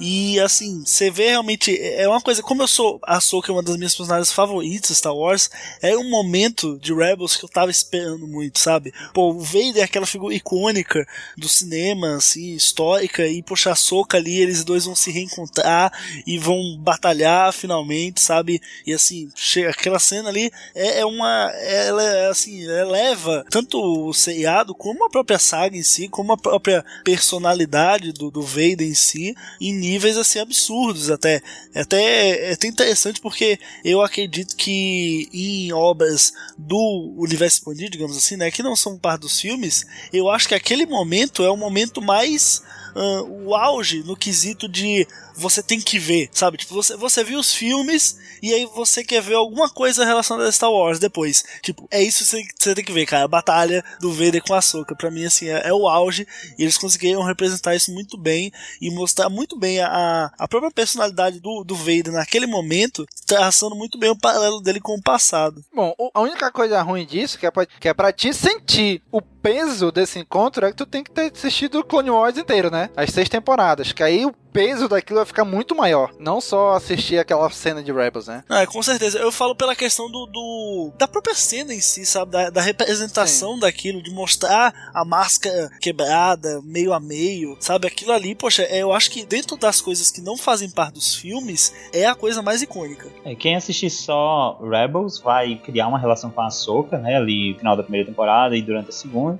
E assim, você vê realmente, é uma coisa, como eu sou a Ahsoka, é uma das minhas personagens favoritas de Star Wars, é um momento de Rebels que eu tava esperando muito, sabe? Pô, o Vader é aquela figura icônica do cinema, assim, histórica, e poxa, a Ahsoka ali, eles dois vão se reencontrar e vão batalhar finalmente, sabe? E assim, aquela cena ali ela assim, eleva tanto o seriado como a própria saga em si, como a própria personalidade do Vader em si, em níveis assim absurdos. Até interessante, porque eu acredito que em obras do universo expandido, digamos assim, né, que não são parte dos filmes, eu acho que aquele momento é o momento mais o auge no quesito de você tem que ver, sabe? Tipo, você viu os filmes e aí você quer ver alguma coisa relacionada a Star Wars depois. Tipo, é isso que você tem que ver, cara. A batalha do Vader com a Ahsoka, pra mim, assim, é o auge. E eles conseguiram representar isso muito bem e mostrar muito bem a própria personalidade do Vader naquele momento, traçando muito bem o paralelo dele com o passado. Bom, a única coisa ruim disso, que é pra te sentir o peso desse encontro, é que tu tem que ter assistido o Clone Wars inteiro, né? As 6 temporadas, que aí o peso daquilo vai ficar muito maior. Não só assistir aquela cena de Rebels, né? É, com certeza. Eu falo pela questão da própria cena em si, sabe? Da representação Sim. daquilo, de mostrar a máscara quebrada, meio a meio, sabe? Aquilo ali, poxa, eu acho que dentro das coisas que não fazem parte dos filmes, é a coisa mais icônica. Quem assistir só Rebels vai criar uma relação com a Ahsoka, né? Ali no final da primeira temporada e durante a segunda.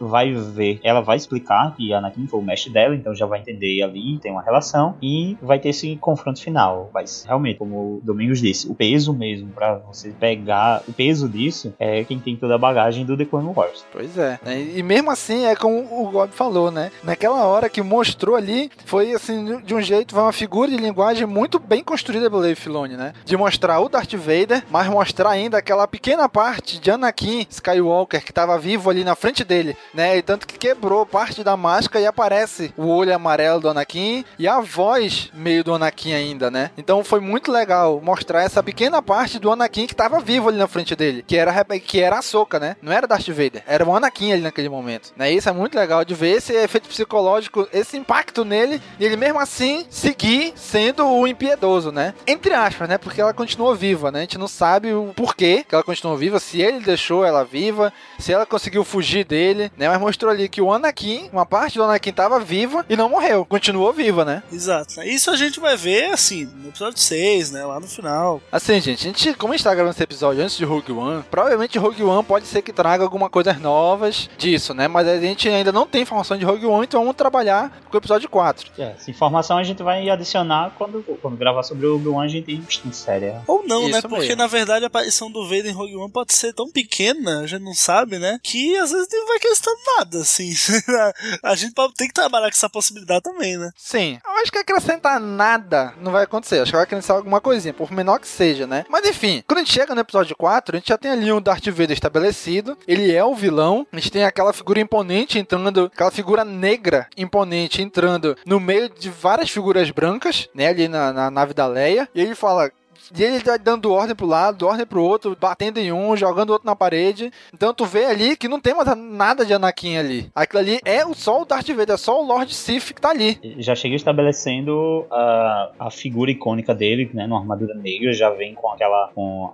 Vai ver, ela vai explicar que a Anakin foi o mestre dela, então já vai entender ali, tem uma relação, e vai ter esse confronto final. Mas realmente, como o Domingos disse, o peso mesmo, pra você pegar o peso disso, é quem tem toda a bagagem do The Clone Wars. Pois é. E mesmo assim, é como o Gob falou, né? Naquela hora que mostrou ali, foi assim, de um jeito, foi uma figura de linguagem muito bem construída pelo Dave Filoni, né? De mostrar o Darth Vader, mas mostrar ainda aquela pequena parte de Anakin Skywalker, que tava vivo ali na frente dele, né? E tanto que quebrou parte da máscara e aparece o olho amarelo do Anakin e a voz meio do Anakin ainda, né? Então foi muito legal mostrar essa pequena parte do Anakin que tava vivo ali na frente dele, que era a Ahsoka, né? Não era Darth Vader, era o Anakin ali naquele momento, né? Isso é muito legal de ver esse efeito psicológico, esse impacto nele, e ele mesmo assim seguir sendo o impiedoso, né? Entre aspas, né? Porque ela continuou viva, né? A gente não sabe o porquê que ela continuou viva, se ele deixou ela viva, se ela conseguiu fugir dele, né? Mas mostrou ali que o Anakin, uma parte do Anakin tava viva e não morreu, continuou viva, né? Exato. Isso a gente vai ver, assim, no episódio 6, né? Lá no final. Assim, gente, como a gente tá gravando esse episódio antes de Rogue One, provavelmente Rogue One pode ser que traga algumas coisas novas disso, né? Mas a gente ainda não tem informação de Rogue One, então vamos trabalhar com o episódio 4. Essa informação a gente vai adicionar quando gravar sobre o Rogue One, a gente tem em série. Ou não, isso, né? Porque, mesmo. Na verdade, a aparição do Vader em Rogue One pode ser tão pequena, a gente não sabe, né? Que, às vezes, não vai acrescentar nada, assim. A gente tem que trabalhar com essa possibilidade também, né? Sim. Eu acho que acrescentar nada não vai acontecer. Acho que vai acrescentar alguma coisinha, por menor que seja, né? Mas enfim, quando a gente chega no episódio 4, a gente já tem ali um Darth Vader estabelecido. Ele é o vilão. A gente tem aquela figura imponente entrando, aquela figura negra imponente entrando no meio de várias figuras brancas, né? Ali na nave da Leia. E ele fala... E ele tá dando ordem pro lado, ordem pro outro, batendo em um, jogando o outro na parede. Então tu vê ali que não tem mais nada de Anakin ali. Aquilo ali é só o Darth Vader, é só o Lord Sith que tá ali. Já chega estabelecendo a figura icônica dele, né, na armadura negra, já vem com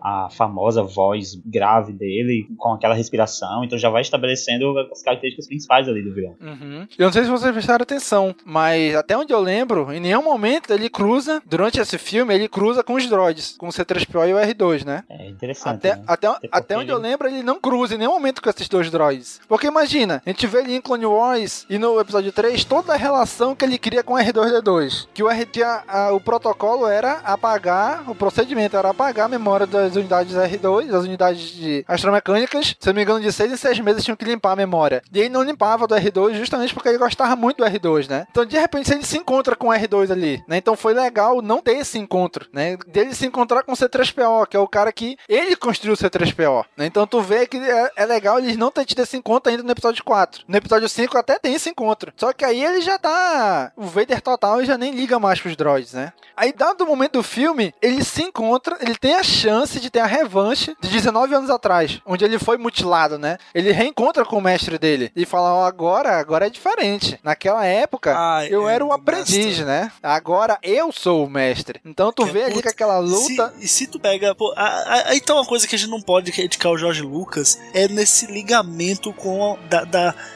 a famosa voz grave dele, com aquela respiração, então já vai estabelecendo as características principais ali do vilão. Uhum. Eu não sei se vocês prestaram atenção, mas até onde eu lembro, em nenhum momento ele cruza, durante esse filme, ele cruza com os droids, com o C-3PO e o R2, né? É interessante. Até onde eu lembro, ele não cruza em nenhum momento com esses dois droids. Porque imagina, a gente vê ele em Clone Wars e no episódio 3, toda a relação que ele cria com o R2-D2. Que o protocolo era apagar, o procedimento era apagar a memória das unidades R2, das unidades de astromecânicas. Se eu não me engano, de 6 em 6 meses tinham que limpar a memória. E ele não limpava do R2 justamente porque ele gostava muito do R2, né? Então, de repente, ele se encontra com o R2 ali, né? Então, foi legal não ter esse encontro, né? Dele se encontrar com o C-3PO, que é o cara que ele construiu o C-3PO, né? Então, tu vê que é legal eles não terem tido esse encontro ainda no episódio 4. No episódio 5 até tem esse encontro. Só que aí ele já tá... O Vader total e já nem liga mais pros droids, né? Aí, dado o momento do filme, ele se encontra, ele tem a chance de ter a revanche de 19 anos atrás, onde ele foi mutilado, né? Ele reencontra com o mestre dele e fala, ó, agora é diferente. Naquela época, eu era o aprendiz, né? Agora eu sou o mestre. Então tu vê ali que aquela luta... E se tu pega... Pô, aí tá uma coisa que a gente não pode criticar o George Lucas, é nesse ligamento com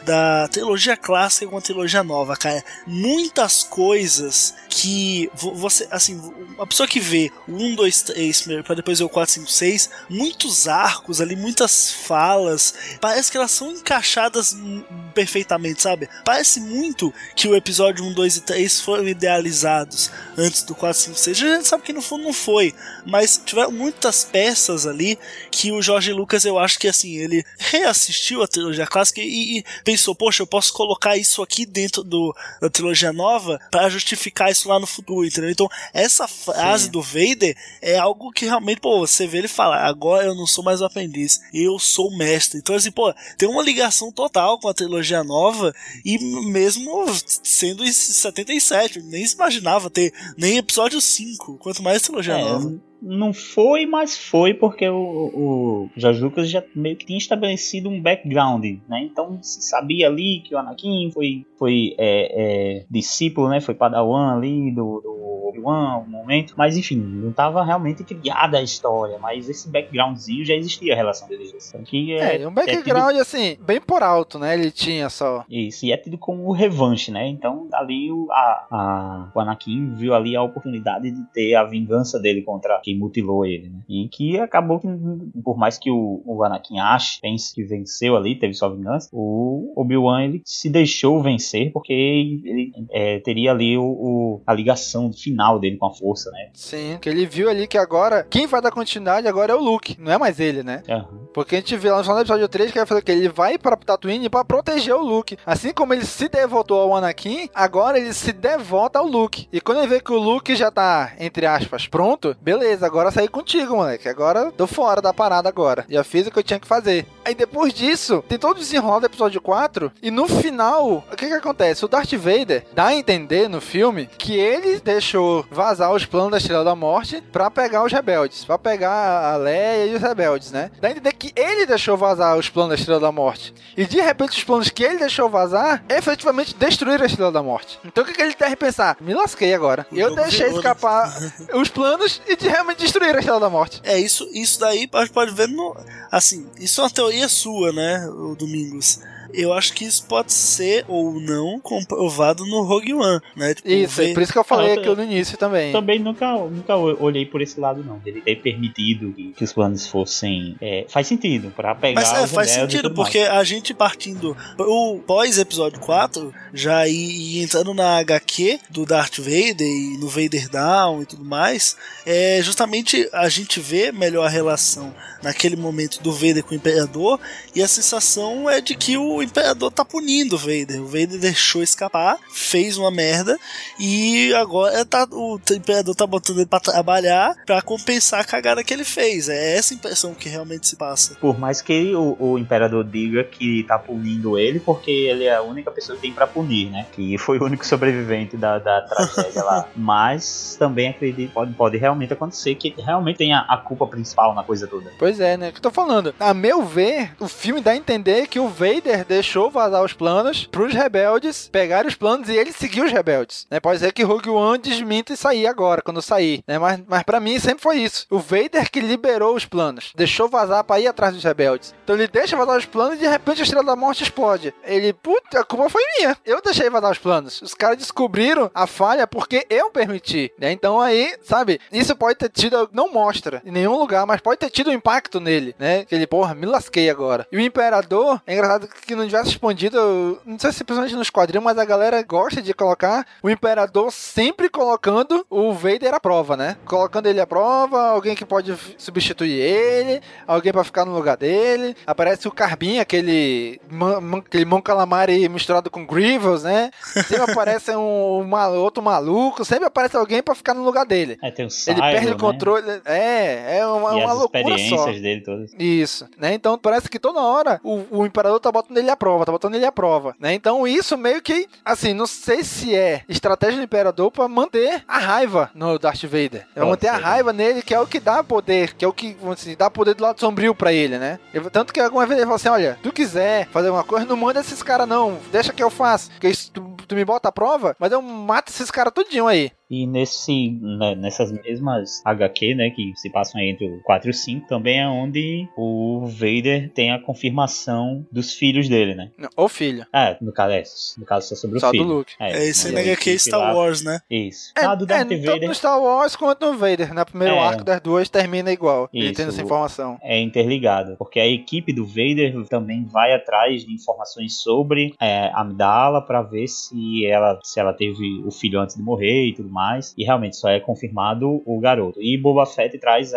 da trilogia clássica com a trilogia nova, cara. Muitas coisas que você, assim, a pessoa que vê o 1, 2, 3, pra depois ver o 4, 5, 6, muitos arcos ali, muitas falas, parece que elas são encaixadas perfeitamente, sabe? Parece muito que o episódio 1, 2 e 3 foram idealizados antes do 4, 5, 6. A gente sabe que no fundo não foi, mas tiveram muitas peças ali que o George Lucas, eu acho que assim, ele reassistiu a trilogia clássica e pensou, poxa, eu posso colocar isso aqui dentro da trilogia nova pra justificar isso lá no futuro, entendeu? Então, essa frase do Vader é algo que realmente, pô, você vê ele falar, agora eu não sou mais o aprendiz, eu sou o mestre. Então, assim, pô, tem uma ligação total com a trilogia nova e mesmo sendo em 77, eu nem se imaginava ter nem episódio 5, quanto mais trilogia nova. Não foi, mas foi porque o George Lucas já meio que tinha estabelecido um background, né? Então se sabia ali que o Anakin foi discípulo, né? Foi padawan ali do Obi-Wan, um momento, mas enfim, não estava realmente criada a história, mas esse backgroundzinho já existia a relação deles. Então, que um background assim, bem por alto, né? Ele tinha só. Isso, e é tido como revanche, né? Então ali o Anakin viu ali a oportunidade de ter a vingança dele contra quem mutilou ele, né? E que acabou que, por mais que o Anakin pense que venceu ali, teve sua vingança, o Obi-Wan, ele se deixou vencer, porque ele teria ali a ligação final dele com a força, né? Sim, que ele viu ali que agora, quem vai dar continuidade agora é o Luke, não é mais ele, né? Uhum. Porque a gente vê lá no episódio 3 que ele falou que ele vai pra Tatooine pra proteger o Luke. Assim como ele se devotou ao Anakin, agora ele se devota ao Luke. E quando ele vê que o Luke já tá, entre aspas, pronto, beleza, agora saí contigo, moleque. Agora tô fora da parada agora. Já fiz o que eu tinha que fazer. Aí depois disso, tem todo o desenrolo do episódio 4 e no final, o que acontece? O Darth Vader dá a entender no filme que ele deixou vazar os planos da Estrela da Morte pra pegar os rebeldes, pra pegar a Leia e os rebeldes, né? Dá a entender que ele deixou vazar os planos da Estrela da Morte. E de repente os planos que ele deixou vazar efetivamente destruíram a Estrela da Morte. Então o que ele deve pensar? Me lasquei agora. Eu deixei escapar os planos e de realmente destruir a Estrela da Morte. É, isso daí pode ver no... Assim, isso é uma teoria sua, né, Domingos? Eu acho que isso pode ser ou não comprovado no Rogue One, né? Tipo, isso, é por isso que eu falei aquilo no início também. Também nunca olhei por esse lado, não. Ele ter permitido que os planos fossem... faz sentido, pra pegar... Mas faz sentido, porque mais. A gente partindo o pós-episódio 4, já e entrando na HQ do Darth Vader e no Vader Down e tudo mais, justamente a gente vê melhor a relação naquele momento do Vader com o Imperador e a sensação é de que o o Imperador tá punindo o Vader. O Vader deixou escapar, fez uma merda, e agora tá, o Imperador tá botando ele pra trabalhar pra compensar a cagada que ele fez. É essa impressão que realmente se passa. Por mais que o Imperador diga que tá punindo ele, porque ele é a única pessoa que tem pra punir, né? Que foi o único sobrevivente da tragédia lá. Mas também acredito, pode realmente acontecer que realmente tenha a culpa principal na coisa toda. Pois é, né? O que eu tô falando? A meu ver, o filme dá a entender que o Vader deixou vazar os planos pros rebeldes pegarem os planos e ele seguiu os rebeldes, né? Pode ser que Rogue One desminta e sair agora, quando sair, né? Mas pra mim sempre foi isso. O Vader que liberou os planos, deixou vazar pra ir atrás dos rebeldes. Então ele deixa vazar os planos e de repente a Estrela da Morte explode. Ele, puta, a culpa foi minha. Eu deixei vazar os planos. Os caras descobriram a falha porque eu permiti, né? Então aí, sabe? Isso pode ter tido, não mostra em nenhum lugar, mas pode ter tido um impacto nele, né? Que ele, porra, me lasquei agora. E o Imperador, é engraçado que no Universo Expandido, não sei se principalmente nos quadrinhos, mas a galera gosta de colocar o Imperador sempre colocando o Vader à prova, né? Colocando ele à prova, alguém que pode substituir ele, alguém pra ficar no lugar dele. Aparece o Carbin, aquele Mon Calamari misturado com Grievous, né? Sempre aparece outro maluco, sempre aparece alguém pra ficar no lugar dele. É, tem o Cyber, ele perde, né, o controle. É uma loucura só. Dele todas. Isso, né? Então parece que toda hora o Imperador tá botando ele à prova, né? Então isso meio que, assim, não sei se é estratégia do Imperador pra manter a raiva no Darth Vader. É manter a raiva nele, que é o que dá poder, que é o que, vamos dizer, dá poder do lado sombrio pra ele, né? Tanto que alguma vez ele fala assim, olha, tu quiser fazer uma coisa, não manda esses caras não, deixa que eu faço, porque isso, tu me bota à prova, mas eu mato esses caras tudinho aí. E nessas mesmas HQ, né, que se passam aí entre o 4 e o 5, também é onde o Vader tem a confirmação dos filhos dele, né? Ou filho. É, no caso só sobre o filho. Só do Luke. É, esse é HQ Star Wars, né? Isso. Tanto no Star Wars quanto no Vader, no primeiro arco das duas termina igual, isso, ele tendo essa informação. É interligado, porque a equipe do Vader também vai atrás de informações sobre Amidala pra ver se ela teve o filho antes de morrer e tudo mais. E realmente só é confirmado o garoto. E Boba Fett traz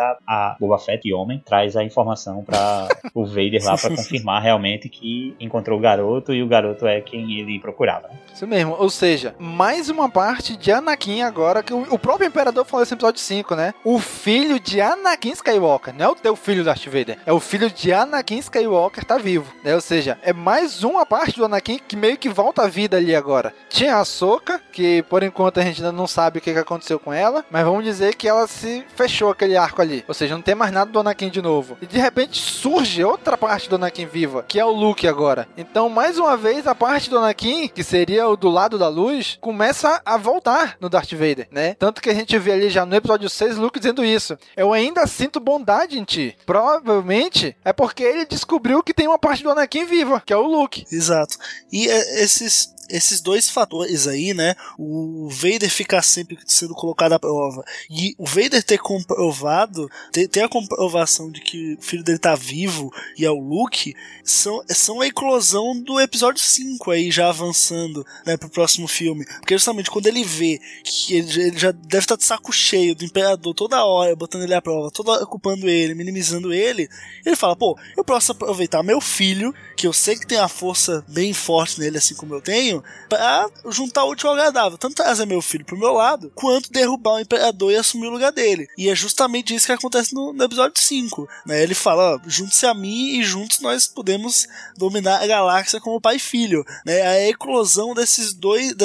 Boba Fett e Homem traz a informação pra o Vader lá, pra confirmar realmente que encontrou o garoto e o garoto é quem ele procurava. Isso mesmo, ou seja, mais uma parte de Anakin agora, que o próprio Imperador falou nesse episódio 5, né? O filho de Anakin Skywalker, não é o teu filho Darth Vader, é o filho de Anakin Skywalker tá vivo, né? Ou seja, é mais uma parte do Anakin que meio que volta à vida ali agora. Tinha a Ahsoka, que por enquanto a gente ainda não sabe o que aconteceu com ela, mas vamos dizer que ela se fechou aquele arco ali, ou seja, não tem mais nada do Anakin de novo, e de repente surge outra parte do Anakin viva, que é o Luke agora. Então mais uma vez a parte do Anakin, que seria o do lado da luz, começa a voltar no Darth Vader, né? Tanto que a gente vê ali já no episódio 6 Luke dizendo isso, eu ainda sinto bondade em ti. Provavelmente é porque ele descobriu que tem uma parte do Anakin viva, que é o Luke. Exato. E esses dois fatores aí, né? O Vader ficar sempre sendo colocado à prova. E o Vader ter comprovado, ter a comprovação de que o filho dele tá vivo e é o Luke, são a eclosão do episódio 5 aí, já avançando, né, pro próximo filme. Porque justamente quando ele vê que ele já deve estar de saco cheio do Imperador toda hora, botando ele à prova, toda hora culpando ele, minimizando ele, ele fala, pô, eu posso aproveitar meu filho, que eu sei que tem a força bem forte nele, assim como eu tenho, pra juntar o útil ao agradável, tanto trazer meu filho pro meu lado, quanto derrubar o Imperador e assumir o lugar dele. E é justamente isso que acontece no episódio 5, né? Ele fala, ó, junte-se a mim e juntos nós podemos dominar a galáxia como pai e filho, né? A eclosão desses dois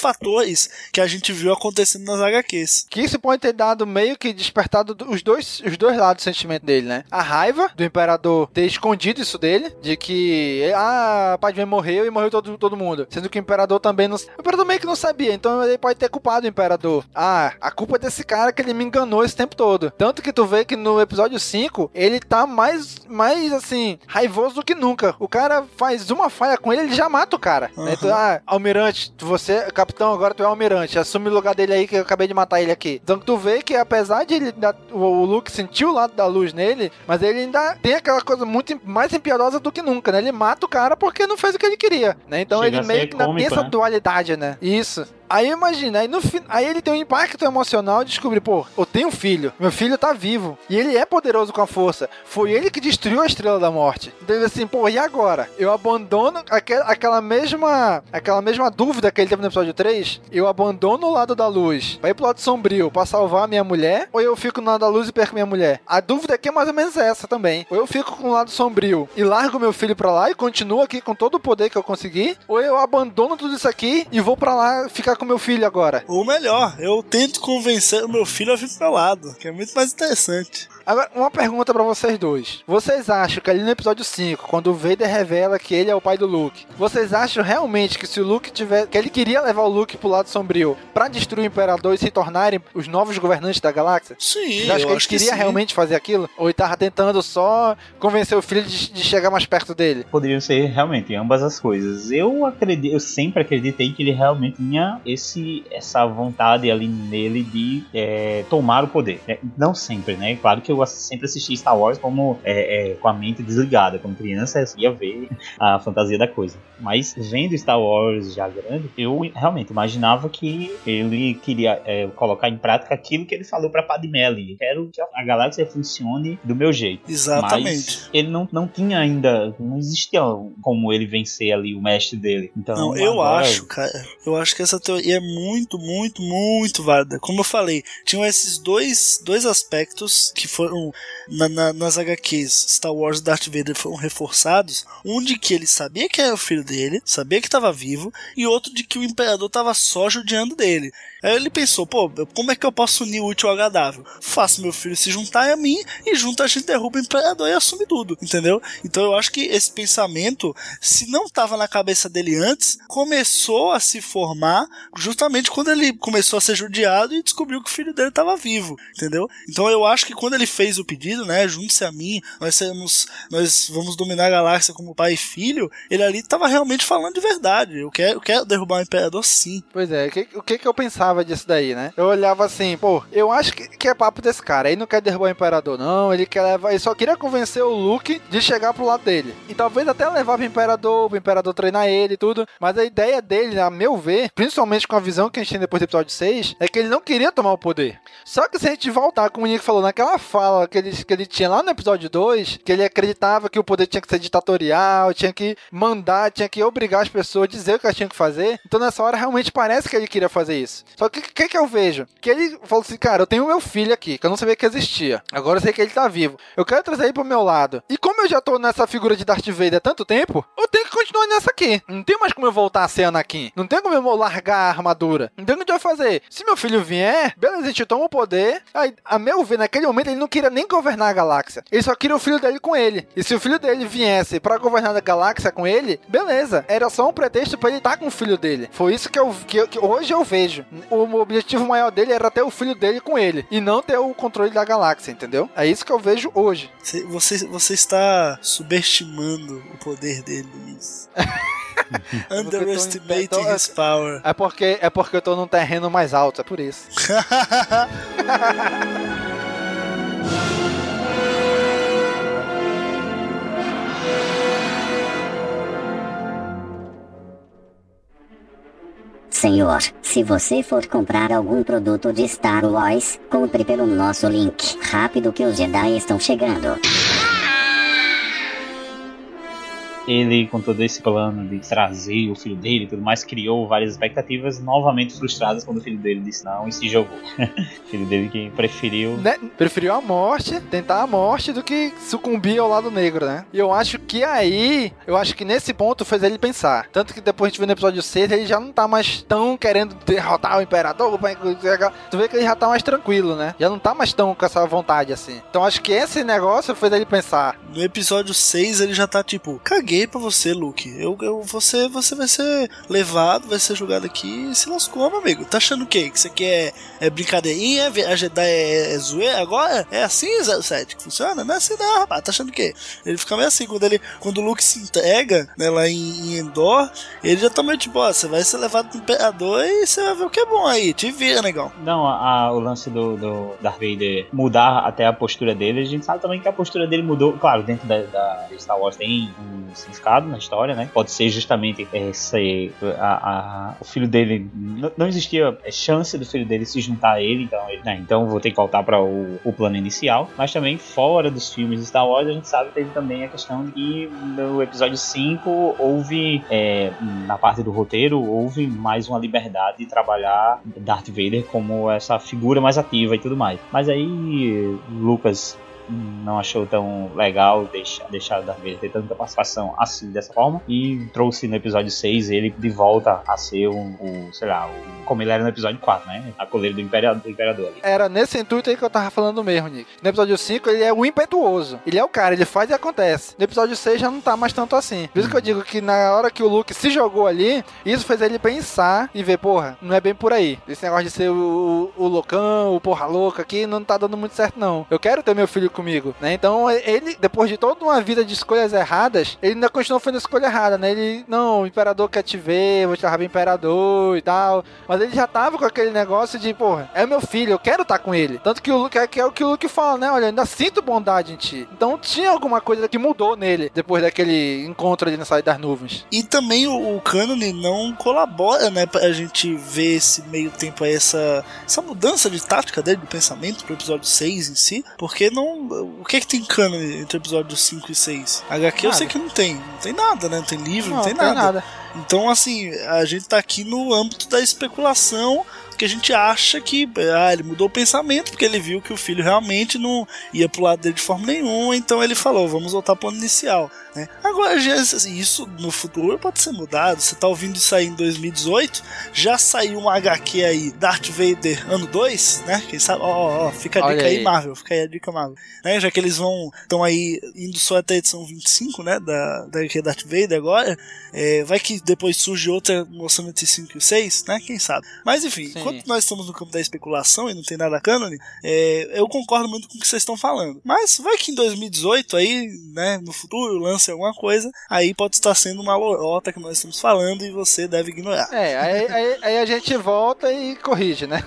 fatores que a gente viu acontecendo nas HQs. Que isso pode ter dado meio que despertado os dois lados do sentimento dele, né? A raiva do Imperador ter escondido isso dele, de que a Padmé morreu e morreu todo mundo, sendo que o Imperador também não... O Imperador meio que não sabia, então ele pode ter culpado o Imperador. Ah, a culpa é desse cara que ele me enganou esse tempo todo. Tanto que tu vê que no episódio 5, ele tá mais assim, raivoso do que nunca. O cara faz uma falha com ele, ele já mata o cara. Uhum. Né? Então, almirante, você, capitão, agora tu é almirante, assume o lugar dele aí que eu acabei de matar ele aqui. Então tu vê que apesar de ele, o Luke sentiu o lado da luz nele, mas ele ainda tem aquela coisa muito mais impiedosa do que nunca, né? Ele mata o cara porque não fez o que ele queria, né? Então chega, ele meio que ainda tem essa dualidade, né? Isso. Aí imagina, aí ele tem um impacto emocional de descobrir, pô, eu tenho um filho, meu filho tá vivo, e ele é poderoso com a força, foi ele que destruiu a Estrela da Morte. Então ele assim, pô, e agora? Eu abandono aquela mesma dúvida que ele teve no episódio 3, eu abandono o lado da luz pra ir pro lado sombrio, pra salvar a minha mulher, ou eu fico no lado da luz e perco minha mulher? A dúvida aqui é mais ou menos essa também, ou eu fico com o lado sombrio e largo meu filho pra lá e continuo aqui com todo o poder que eu consegui, ou eu abandono tudo isso aqui e vou pra lá ficar com meu filho agora. Ou melhor, eu tento convencer o meu filho a vir pro lado, que é muito mais interessante. Agora, uma pergunta pra vocês dois. Vocês acham que ali no episódio 5, quando o Vader revela que ele é o pai do Luke, vocês acham realmente que se o Luke tiver... que ele queria levar o Luke pro lado sombrio pra destruir o Imperador e se tornarem os novos governantes da galáxia? Sim, vocês acham que ele queria realmente fazer aquilo? Ou ele tava tentando só convencer o filho de chegar mais perto dele? Poderiam ser realmente ambas as coisas. Eu sempre acreditei que ele realmente tinha essa vontade ali nele de tomar o poder. Não sempre, né? Claro que eu sempre assisti Star Wars como com a mente desligada, como criança eu ia ver a fantasia da coisa, mas vendo Star Wars já grande, eu realmente imaginava que ele queria colocar em prática aquilo que ele falou pra Padmé ali, quero que a galáxia funcione do meu jeito. Exatamente. Mas ele não tinha ainda, não existia como ele vencer ali o mestre dele. Então, não, eu acho, cara, eu acho que essa teoria é muito, muito, muito válida. Como eu falei, tinham esses dois aspectos que foram nas HQs Star Wars e Darth Vader foram reforçados, um de que ele sabia que era o filho dele, sabia que estava vivo, e outro de que o Imperador estava só judiando dele. Aí ele pensou, pô, como é que eu posso unir o útil ao agradável? Faço meu filho se juntar a mim, e junto a gente derruba o Imperador e assume tudo, entendeu? Então eu acho que esse pensamento, se não estava na cabeça dele antes, começou a se formar justamente quando ele começou a ser judiado e descobriu que o filho dele estava vivo, entendeu? Então eu acho que quando ele fez o pedido, né, junte-se a mim, nós vamos dominar a galáxia como pai e filho, ele ali tava realmente falando de verdade, eu quero derrubar o Imperador, sim. Pois é, o que eu pensava disso daí, né? Eu olhava assim, pô, eu acho que é papo desse cara, ele não quer derrubar o Imperador, não, ele só queria convencer o Luke de chegar pro lado dele, e talvez até levar pro Imperador treinar ele e tudo, mas a ideia dele, a meu ver, principalmente com a visão que a gente tem depois do episódio 6, é que ele não queria tomar o poder. Só que se a gente voltar, como o Nick falou, naquela fala que ele tinha lá no episódio 2, que ele acreditava que o poder tinha que ser ditatorial, tinha que mandar, tinha que obrigar as pessoas, dizer o que elas tinham que fazer. Então nessa hora realmente parece que ele queria fazer isso. Só que o que eu vejo? Que ele falou assim, cara, eu tenho meu filho aqui, que eu não sabia que existia. Agora eu sei que ele tá vivo. Eu quero trazer ele pro meu lado. E como eu já tô nessa figura de Darth Vader há tanto tempo, eu tenho que continuar nessa aqui. Não tem mais como eu voltar a ser Anakin. Não tem como eu largar a armadura. Então o que a gente vai fazer? Se meu filho vier, beleza, a gente toma o poder. Aí, a meu ver, naquele momento ele não queria nem governar a galáxia. Ele só queria o filho dele com ele. E se o filho dele viesse pra governar a galáxia com ele, beleza. Era só um pretexto pra ele estar com o filho dele. Foi isso que hoje eu vejo. O objetivo maior dele era ter o filho dele com ele. E não ter o controle da galáxia, entendeu? É isso que eu vejo hoje. Você está subestimando o poder dele, Luiz. Underestimating his power. É porque eu tô num terreno mais alto, é por isso. Senhor, se você for comprar algum produto de Star Wars, compre pelo nosso link. Rápido que os Jedi estão chegando. Ele, com todo esse plano de trazer o filho dele e tudo mais, criou várias expectativas novamente frustradas quando o filho dele disse não e se jogou. O filho dele que preferiu... Né? Preferiu a morte, tentar a morte, do que sucumbir ao lado negro, né? E eu acho que nesse ponto fez ele pensar. Tanto que depois a gente viu no episódio 6, ele já não tá mais tão querendo derrotar o Imperador. Tu vê que ele já tá mais tranquilo, né? Já não tá mais tão com essa vontade, assim. Então acho que esse negócio fez ele pensar. No episódio 6 ele já tá tipo, caguei pra você, Luke. Você vai ser levado, vai ser julgado aqui e se lascou, meu amigo. Tá achando o quê? Que isso aqui é brincadeirinha? A Jedi é zoeira agora? É assim, 07, que funciona? Não é assim não, rapaz. Tá achando o quê? Ele fica meio assim. Quando o Luke se entrega, né, lá em Endor, ele já tá meio tipo, ó, você vai ser levado pro Imperador e você vai ver o que é bom aí. Te vira, negão. Não, o lance do Darth Vader mudar até a postura dele, a gente sabe também que a postura dele mudou. Claro, dentro da Star Wars tem uns significado na história, né? Pode ser justamente esse, o filho dele... Não existia chance do filho dele se juntar a ele, então, ele, né? Então vou ter que voltar para o plano inicial. Mas também, fora dos filmes de Star Wars, a gente sabe que teve também a questão de que no episódio 5 houve, na parte do roteiro, houve mais uma liberdade de trabalhar Darth Vader como essa figura mais ativa e tudo mais. Mas aí, Lucas... não achou tão legal deixar o Darth Vader ter tanta participação assim, dessa forma, e trouxe no episódio 6 ele de volta a ser como ele era no episódio 4, né? A coleira do imperador ali. Era nesse intuito aí que eu tava falando mesmo, Nick. No episódio 5 ele é o impetuoso, ele é o cara, ele faz e acontece. No episódio 6 já não tá mais tanto assim. Por isso que eu digo que na hora que o Luke se jogou ali, isso fez ele pensar e ver, porra, não é bem por aí. Esse negócio de ser o loucão, o porra louca aqui, não tá dando muito certo não. Eu quero ter meu filho comigo, né? Então ele, depois de toda uma vida de escolhas erradas, ele ainda continuou fazendo escolha errada, né? Ele, não, o imperador quer te ver, eu vou te levar pro imperador e tal, mas ele já tava com aquele negócio de, porra, é meu filho, eu quero estar com ele. Tanto que o Luke, é o que o Luke fala, né? Olha, eu ainda sinto bondade em ti. Então tinha alguma coisa que mudou nele depois daquele encontro ali na saída das nuvens. E também o cânone não colabora, né? Pra gente ver esse meio tempo aí, essa mudança de tática dele, de pensamento pro episódio 6 em si, porque não... O que é que tem cânone entre episódios 5 e 6? HQ nada. Eu sei que não tem nada, né? Não tem livro, não tem nada. Então, assim, a gente tá aqui no âmbito da especulação, que a gente acha que ele mudou o pensamento, porque ele viu que o filho realmente não ia pro lado dele de forma nenhuma, então ele falou, vamos voltar pro plano inicial, né? Agora, isso no futuro pode ser mudado. Você tá ouvindo isso aí em 2018, já saiu uma HQ aí, Darth Vader ano 2, né? Quem sabe, fica a dica aí, Marvel, fica aí a dica, Marvel, né? Já que eles estão aí indo só até a edição 25, né, da HQ Darth Vader agora, vai que depois surge outra moção entre 5 e 6, né? Quem sabe, mas enfim, sim. Enquanto nós estamos no campo da especulação e não tem nada cânone, eu concordo muito com o que vocês estão falando, mas vai que em 2018 aí, né, no futuro lance alguma coisa, aí pode estar sendo uma lorota que nós estamos falando e você deve ignorar. Aí a gente volta e corrige, né?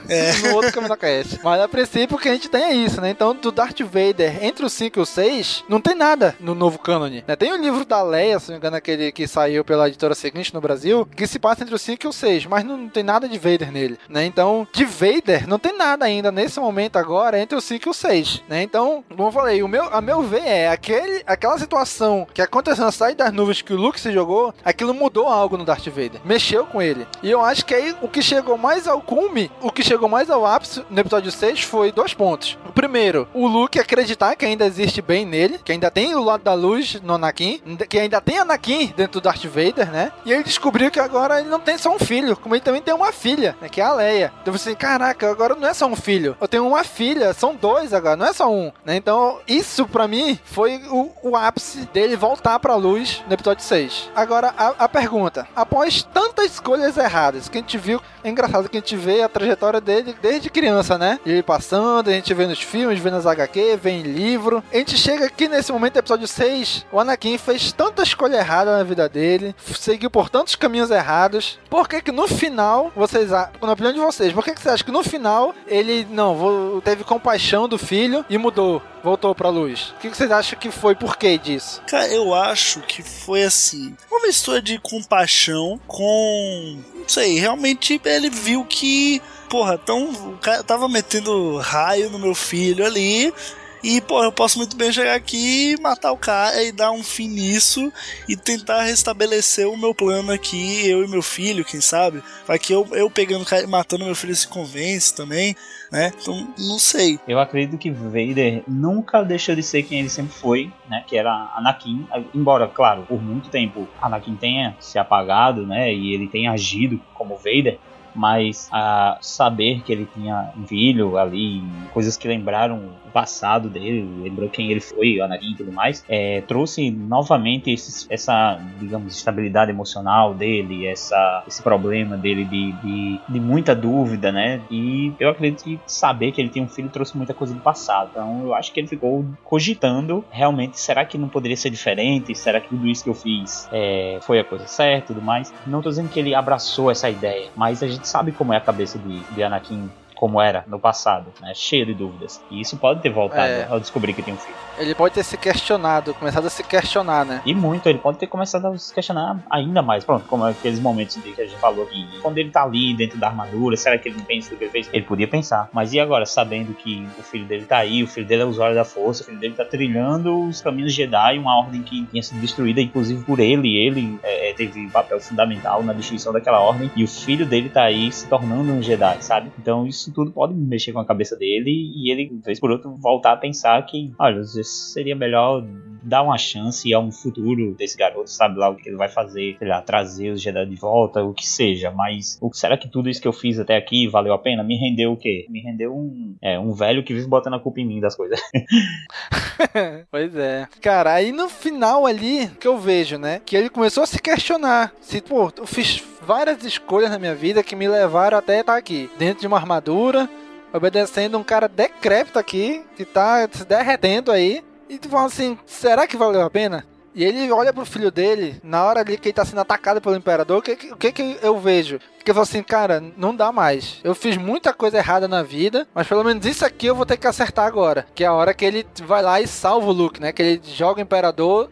No outro Kamino Cast. Mas a princípio o que a gente tem é isso, né? Então do Darth Vader entre o 5 e o 6 não tem nada no novo cânone, né? Tem o livro da Leia, se não me engano, aquele que saiu pela editora seguinte no Brasil, que se passa entre o 5 e o 6, mas não tem nada de Vader nele, né? Então, de Vader, não tem nada ainda nesse momento agora entre o 5 e o 6, né? Então, como eu falei, a meu ver é aquela situação que aconteceu na saída das nuvens que o Luke se jogou, aquilo mudou algo no Darth Vader, mexeu com ele. E eu acho que aí o que chegou mais ao ápice no episódio 6 foi 2 pontos. O primeiro, o Luke acreditar que ainda existe bem nele, que ainda tem o lado da luz no Anakin, que ainda tem Anakin dentro do Darth Vader, né? E ele descobriu que agora ele não tem só um filho, como ele também tem uma filha, né? Que é a Leia. Então você, caraca, agora não é só um filho, eu tenho uma filha, são 2 agora, não é só um, né? Então isso pra mim foi o ápice dele voltar pra luz no episódio 6. Agora a pergunta, após tantas escolhas erradas, que a gente viu, é engraçado que a gente vê a trajetória dele desde criança, né? Ele passando, a gente vê nos filmes, vê nas HQ, vê em livro, a gente chega aqui nesse momento, episódio 6, o Anakin fez tanta escolha errada na vida dele, seguiu por tantos caminhos errados, por que que no final, na opinião de vocês, por que você acha que no final ele teve compaixão do filho e mudou, voltou pra luz? O que vocês acham que foi, por que disso? Cara, eu acho que foi assim, uma mistura de compaixão com, não sei, realmente ele viu que, porra, o cara tava metendo raio no meu filho ali. E, pô, eu posso muito bem chegar aqui, matar o cara e dar um fim nisso e tentar restabelecer o meu plano aqui, eu e meu filho, quem sabe? Vai que eu pegando o cara e matando meu filho se convence também, né? Então, não sei. Eu acredito que Vader nunca deixou de ser quem ele sempre foi, né? Que era Anakin. Embora, claro, por muito tempo Anakin tenha se apagado, né? E ele tenha agido como Vader. Mas a saber que ele tinha um filho ali, coisas que lembraram o passado dele, lembrou quem ele foi, o Anakin e tudo mais, trouxe novamente essa, digamos, estabilidade emocional dele, esse problema dele de muita dúvida, né? E eu acredito que saber que ele tem um filho trouxe muita coisa do passado. Então eu acho que ele ficou cogitando realmente, será que não poderia ser diferente? Será que tudo isso que eu fiz foi a coisa certa e tudo mais? Não tô dizendo que ele abraçou essa ideia, mas a gente sabe como é a cabeça de Anakin como era no passado, né? Cheio de dúvidas. E isso pode ter voltado ao descobrir que tem um filho. Ele pode ter se questionado, começado a se questionar, né? E muito, ele pode ter começado a se questionar ainda mais. Pronto, como aqueles momentos que a gente falou aqui. Quando ele tá ali dentro da armadura, será que ele não pensa do que ele fez? Ele podia pensar. Mas e agora, sabendo que o filho dele tá aí, o filho dele é usuário da força, o filho dele tá trilhando os caminhos Jedi, uma ordem que tinha sido destruída, inclusive por ele. Ele teve um papel fundamental na destruição daquela ordem. E o filho dele tá aí se tornando um Jedi, sabe? Então isso tudo pode mexer com a cabeça dele e ele, uma vez por outra, voltar a pensar que, olha, seria melhor dar uma chance a um futuro desse garoto, sabe lá o que ele vai fazer, sei lá, trazer os Jedi de volta, o que seja, mas será que tudo isso que eu fiz até aqui valeu a pena? Me rendeu o quê? Me rendeu um velho que vive botando a culpa em mim das coisas. Pois é. Cara, aí no final ali, que eu vejo, né, que ele começou a se questionar, se, pô, eu fiz várias escolhas na minha vida que me levaram até estar aqui, dentro de uma armadura, obedecendo um cara decrépito aqui, que tá se derretendo aí, e tu fala assim, será que valeu a pena? E ele olha pro filho dele, na hora ali que ele tá sendo atacado pelo Imperador, o que eu vejo? Porque eu falo assim, cara, não dá mais. Eu fiz muita coisa errada na vida, mas pelo menos isso aqui eu vou ter que acertar agora. Que é a hora que ele vai lá e salva o Luke, né? Que ele joga o Imperador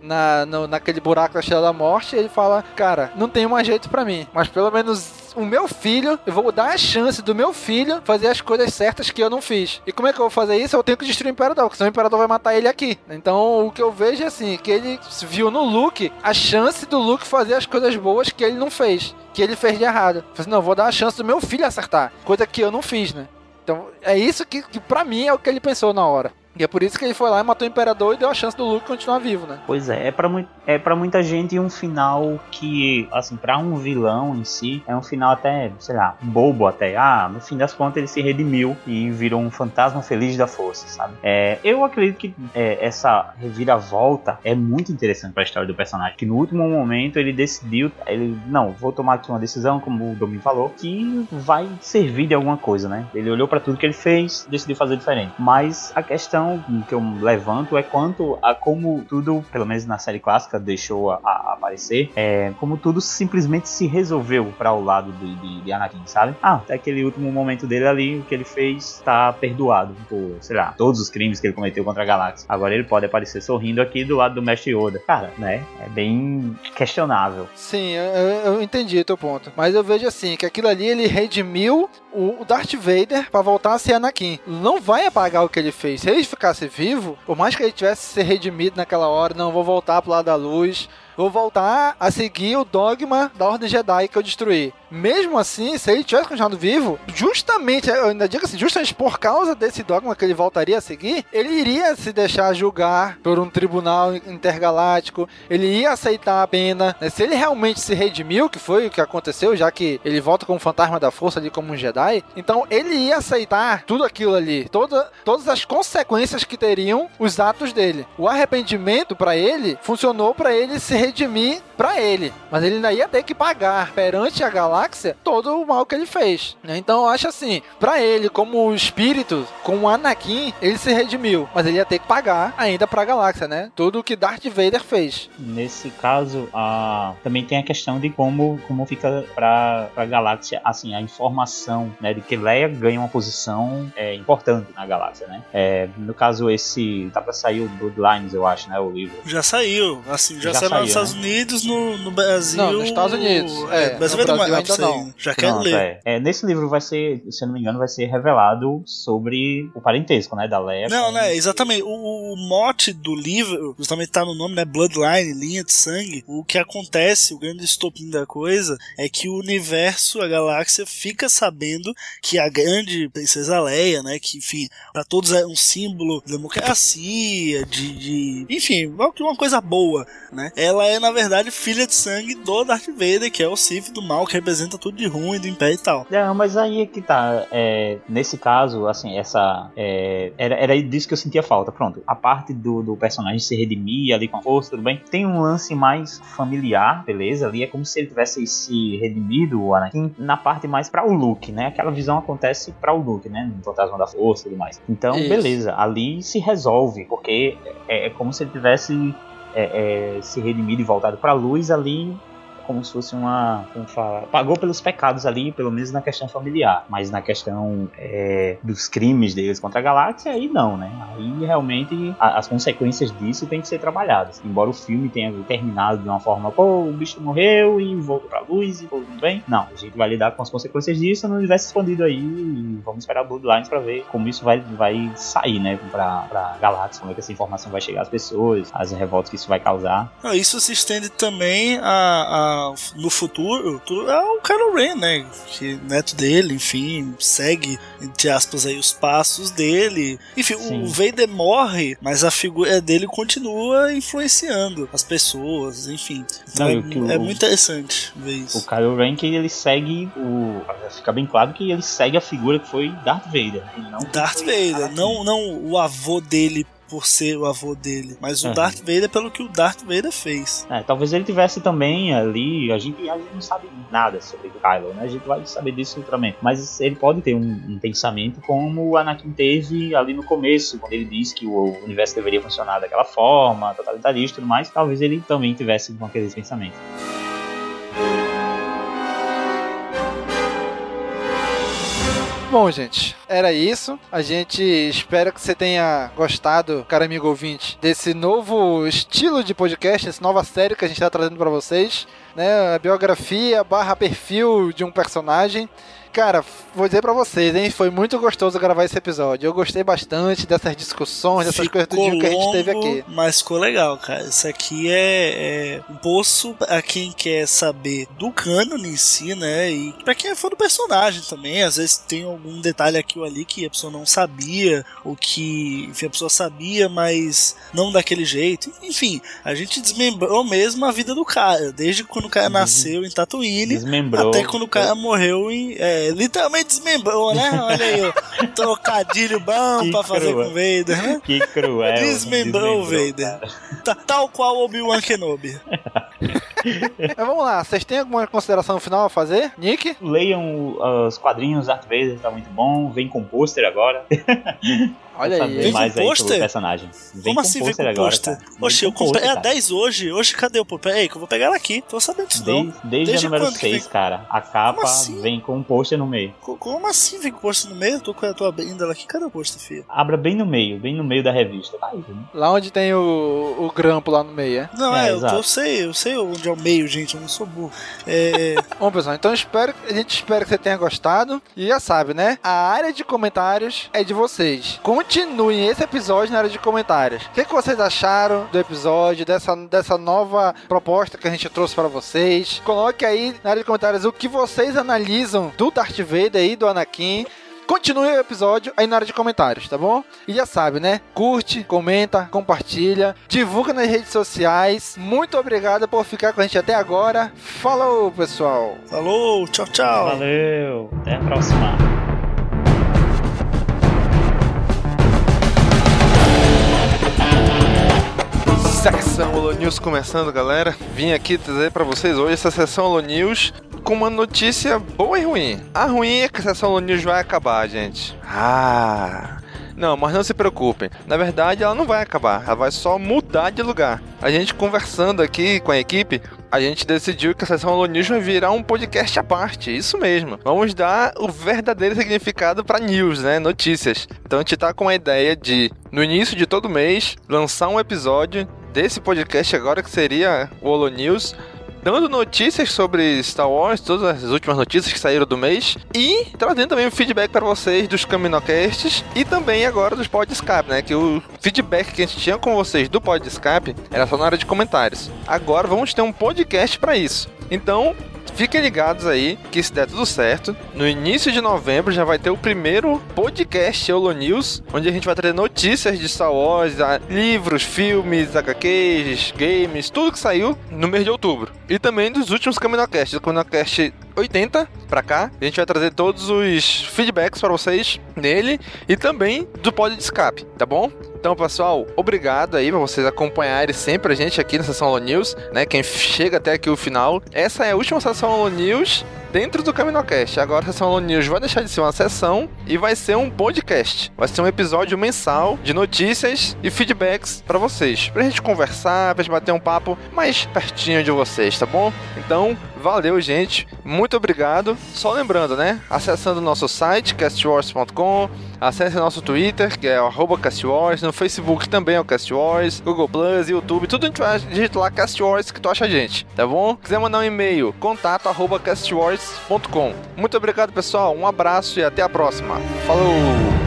naquele buraco da Estrela da Morte e ele fala, cara, não tem mais jeito pra mim, mas pelo menos o meu filho, eu vou dar a chance do meu filho fazer as coisas certas que eu não fiz. E como é que eu vou fazer isso? Eu tenho que destruir o Imperador, porque senão o Imperador vai matar ele aqui. Então, o que eu vejo é assim, que ele viu no Luke a chance do Luke fazer as coisas boas que ele não fez, que ele fez de errado. Eu falei assim, não, vou dar a chance do meu filho acertar, coisa que eu não fiz, né? Então, é isso que pra mim é o que ele pensou na hora. E é por isso que ele foi lá e matou o Imperador e deu a chance do Luke continuar vivo, né? Pois é, pra muita gente um final que, assim, pra um vilão em si, é um final até, sei lá, bobo até. Ah, no fim das contas ele se redimiu e virou um fantasma feliz da força, sabe? Eu acredito que essa reviravolta é muito interessante pra história do personagem, que no último momento ele decidiu, vou tomar aqui uma decisão, como o Domingo falou, que vai servir de alguma coisa, né? Ele olhou pra tudo que ele fez, decidiu fazer diferente. Mas a questão que eu levanto é quanto a como tudo, pelo menos na série clássica deixou a aparecer, como tudo simplesmente se resolveu para o lado de Anakin, sabe? Ah, até aquele último momento dele ali, o que ele fez tá perdoado por, sei lá, todos os crimes que ele cometeu contra a galáxia. Agora ele pode aparecer sorrindo aqui do lado do Mestre Yoda. Cara, né? É bem questionável. Sim, eu entendi o teu ponto. Mas eu vejo assim, que aquilo ali ele redimiu o Darth Vader para voltar a ser Anakin. Não vai apagar o que ele fez. Se ele ficasse vivo, por mais que ele tivesse se redimido naquela hora, não, vou voltar pro lado da luz, vou voltar a seguir o dogma da Ordem Jedi que eu destruí. Mesmo assim, se ele tivesse continuado vivo, justamente, eu ainda digo assim, justamente por causa desse dogma que ele voltaria a seguir, ele iria se deixar julgar por um tribunal intergaláctico, ele ia aceitar a pena, né? Se ele realmente se redimiu, que foi o que aconteceu, já que ele volta como fantasma da força ali, como um Jedi, então ele ia aceitar tudo aquilo ali, todas as consequências que teriam os atos dele. O arrependimento pra ele, funcionou pra ele se redimir pra ele, mas ele ainda ia ter que pagar perante a galáxia todo o mal que ele fez. Então eu acho assim, pra ele, como espírito, como Anakin, ele se redimiu, mas ele ia ter que pagar ainda pra galáxia, né? Tudo o que Darth Vader fez. Nesse caso, também tem a questão de como fica pra galáxia, assim, a informação, né, de que Leia ganha uma posição importante na galáxia, né? No caso, esse tá pra sair o Bloodlines, eu acho, né? O livro. Já saiu, assim, já saiu nos Estados Unidos, no Brasil. Não, nos Estados Unidos. Brasil vai demorar ainda. Não. Já quero ler. Nesse livro vai ser, se eu não me engano, vai ser revelado sobre o parentesco, né, da Leia. Não, né, exatamente. O mote do livro, justamente tá no nome, né, Bloodline, linha de sangue. O que acontece, o grande estopim da coisa, é que o universo, a galáxia, fica sabendo que a grande princesa Leia, né, que, enfim, pra todos é um símbolo de democracia, enfim, uma coisa boa, né. Ela é, na verdade, filha de sangue do Darth Vader, que é o Sith do mal, que representa tudo de ruim, do Império e tal. Não, mas aí é que tá. Nesse caso, assim, essa... Era disso que eu sentia falta. Pronto. A parte do personagem se redimir ali com a força, tudo bem. Tem um lance mais familiar, beleza? Ali é como se ele tivesse se redimido, o Anakin, na parte mais pra o Luke, né? Aquela visão acontece pra o Luke, né? No fantasma da força e tudo mais. Então, isso. Beleza. Ali se resolve, porque é como se ele tivesse se redimido e voltado pra luz ali. como se fosse uma, como fala, pagou pelos pecados ali, pelo menos na questão familiar, mas na questão dos crimes deles contra a galáxia, aí não, né? Aí realmente as consequências disso tem que ser trabalhadas. Embora o filme tenha terminado de uma forma, pô, o bicho morreu e voltou pra luz e tudo bem, não, a gente vai lidar com as consequências disso no universo escondido aí e vamos esperar Bloodlines pra ver como isso vai sair, né, pra galáxia, como é que essa informação vai chegar às pessoas, as revoltas que isso vai causar. Isso se estende também no futuro ao Kylo Ren, né, que neto dele, enfim, segue, entre aspas, aí os passos dele. Enfim, sim. O Vader morre, mas a figura dele continua influenciando as pessoas, enfim. Então, muito interessante ver isso. O Kylo Ren, que ele segue fica bem claro que ele segue a figura que foi Darth Vader. Não Darth Vader, não o avô dele por ser o avô dele, mas o Darth Vader pelo que o Darth Vader fez. Talvez ele tivesse também ali, a gente não sabe nada sobre o Kylo, né? A gente vai saber disso futuramente, mas ele pode ter um pensamento como o Anakin teve ali no começo, quando ele disse que o universo deveria funcionar daquela forma, totalitarista e tudo mais, talvez ele também tivesse com aqueles pensamentos. Bom, gente, era isso. A gente espera que você tenha gostado, cara amigo ouvinte, desse novo estilo de podcast, dessa nova série que a gente está trazendo para vocês, né? A biografia / perfil de um personagem. Cara, vou dizer pra vocês, hein? Foi muito gostoso gravar esse episódio. Eu gostei bastante dessas discussões, dessas coisas tudinho que a gente teve aqui. Mas ficou legal, cara. Isso aqui é um poço pra quem quer saber do cânone em si, né? E pra quem é fã do personagem também. Às vezes tem algum detalhe aqui ou ali que a pessoa não sabia, ou que, enfim, a pessoa sabia, mas não daquele jeito. Enfim, a gente desmembrou mesmo a vida do cara. Desde quando o cara nasceu em Tatooine, até quando o cara morreu em... literalmente desmembrou, né? Olha aí, ó. Trocadilho bom que pra fazer cruel. Com o Vader, né? Que cruel. Desmembrou o Vader. Tal qual Obi-Wan Kenobi. Mas vamos lá, vocês têm alguma consideração final a fazer? Nick? Leiam os quadrinhos, Darth Vader tá muito bom. Vem com pôster agora. Olha aí, vem mais com pôster? Como assim vem com pôster? Oxe, eu comprei a 10 hoje. Hoje cadê o pôster? Peraí, que eu vou pegar ela aqui. Tô sabendo disso não. Desde a número 6, cara. A capa vem com um pôster no meio. Como assim vem com pôster no meio? Eu tô abrindo ela aqui. Cadê o pôster, filho? Abra bem no meio da revista. Tá aí, né? Lá onde tem o grampo lá no meio, é? Não, eu sei onde é o meio, gente. Eu não sou burro. Bom, pessoal, então a gente espera que você tenha gostado. E já sabe, né? A área de comentários é de vocês. Continuem esse episódio na área de comentários. O que vocês acharam do episódio, dessa nova proposta que a gente trouxe para vocês? Coloque aí na área de comentários o que vocês analisam do Darth Vader e do Anakin. Continue o episódio aí na área de comentários, tá bom? E já sabe, né? Curte, comenta, compartilha, divulga nas redes sociais. Muito obrigado por ficar com a gente até agora. Falou, pessoal! Falou, tchau, tchau! Valeu, até a próxima! Sessão Holo News começando, galera. Vim aqui trazer pra vocês hoje essa Sessão Holo News com uma notícia boa e ruim. A ruim é que a Sessão Holo News vai acabar, gente. Não, mas não se preocupem. Na verdade, ela não vai acabar. Ela vai só mudar de lugar. A gente conversando aqui com a equipe... A gente decidiu que a Sessão Holo News vai virar um podcast à parte, isso mesmo. Vamos dar o verdadeiro significado para news, né? Notícias. Então a gente tá com a ideia de, no início de todo mês, lançar um episódio desse podcast agora, que seria o Holo News, dando notícias sobre Star Wars, todas as últimas notícias que saíram do mês, e trazendo também o feedback para vocês dos Kamino Casts e também agora dos Pod Escape, né? Que o feedback que a gente tinha com vocês do Pod Escape era só na área de comentários. Agora vamos ter um podcast para isso. Então, fiquem ligados aí, que se der tudo certo, no início de novembro já vai ter o primeiro podcast Holo News, onde a gente vai trazer notícias de Star Wars, livros, filmes, HQs, games, tudo que saiu no mês de outubro. E também dos últimos Kamino Casts, o Kamino Cast 80 pra cá. A gente vai trazer todos os feedbacks pra vocês nele e também do pod de escape, tá bom? Então, pessoal, obrigado aí pra vocês acompanharem sempre a gente aqui na Sessão Alô News, né? Quem chega até aqui o final. Essa é a última Sessão Alô News dentro do Kamino Cast. Agora a Sessão Alô News vai deixar de ser uma sessão e vai ser um podcast. Vai ser um episódio mensal de notícias e feedbacks pra vocês. Pra gente conversar, pra gente bater um papo mais pertinho de vocês, tá bom? Então, valeu, gente. Muito obrigado. Só lembrando, né? Acessando o nosso site, castwars.com. Acesse nosso Twitter, que é @castwars. No Facebook também é o Cast Wars, Google Plus, YouTube, tudo a gente vai digitar lá Cast Wars que tu acha a gente, tá bom? Quiser mandar um e-mail, contato@castwars.com. Muito obrigado, pessoal, um abraço e até a próxima. Falou!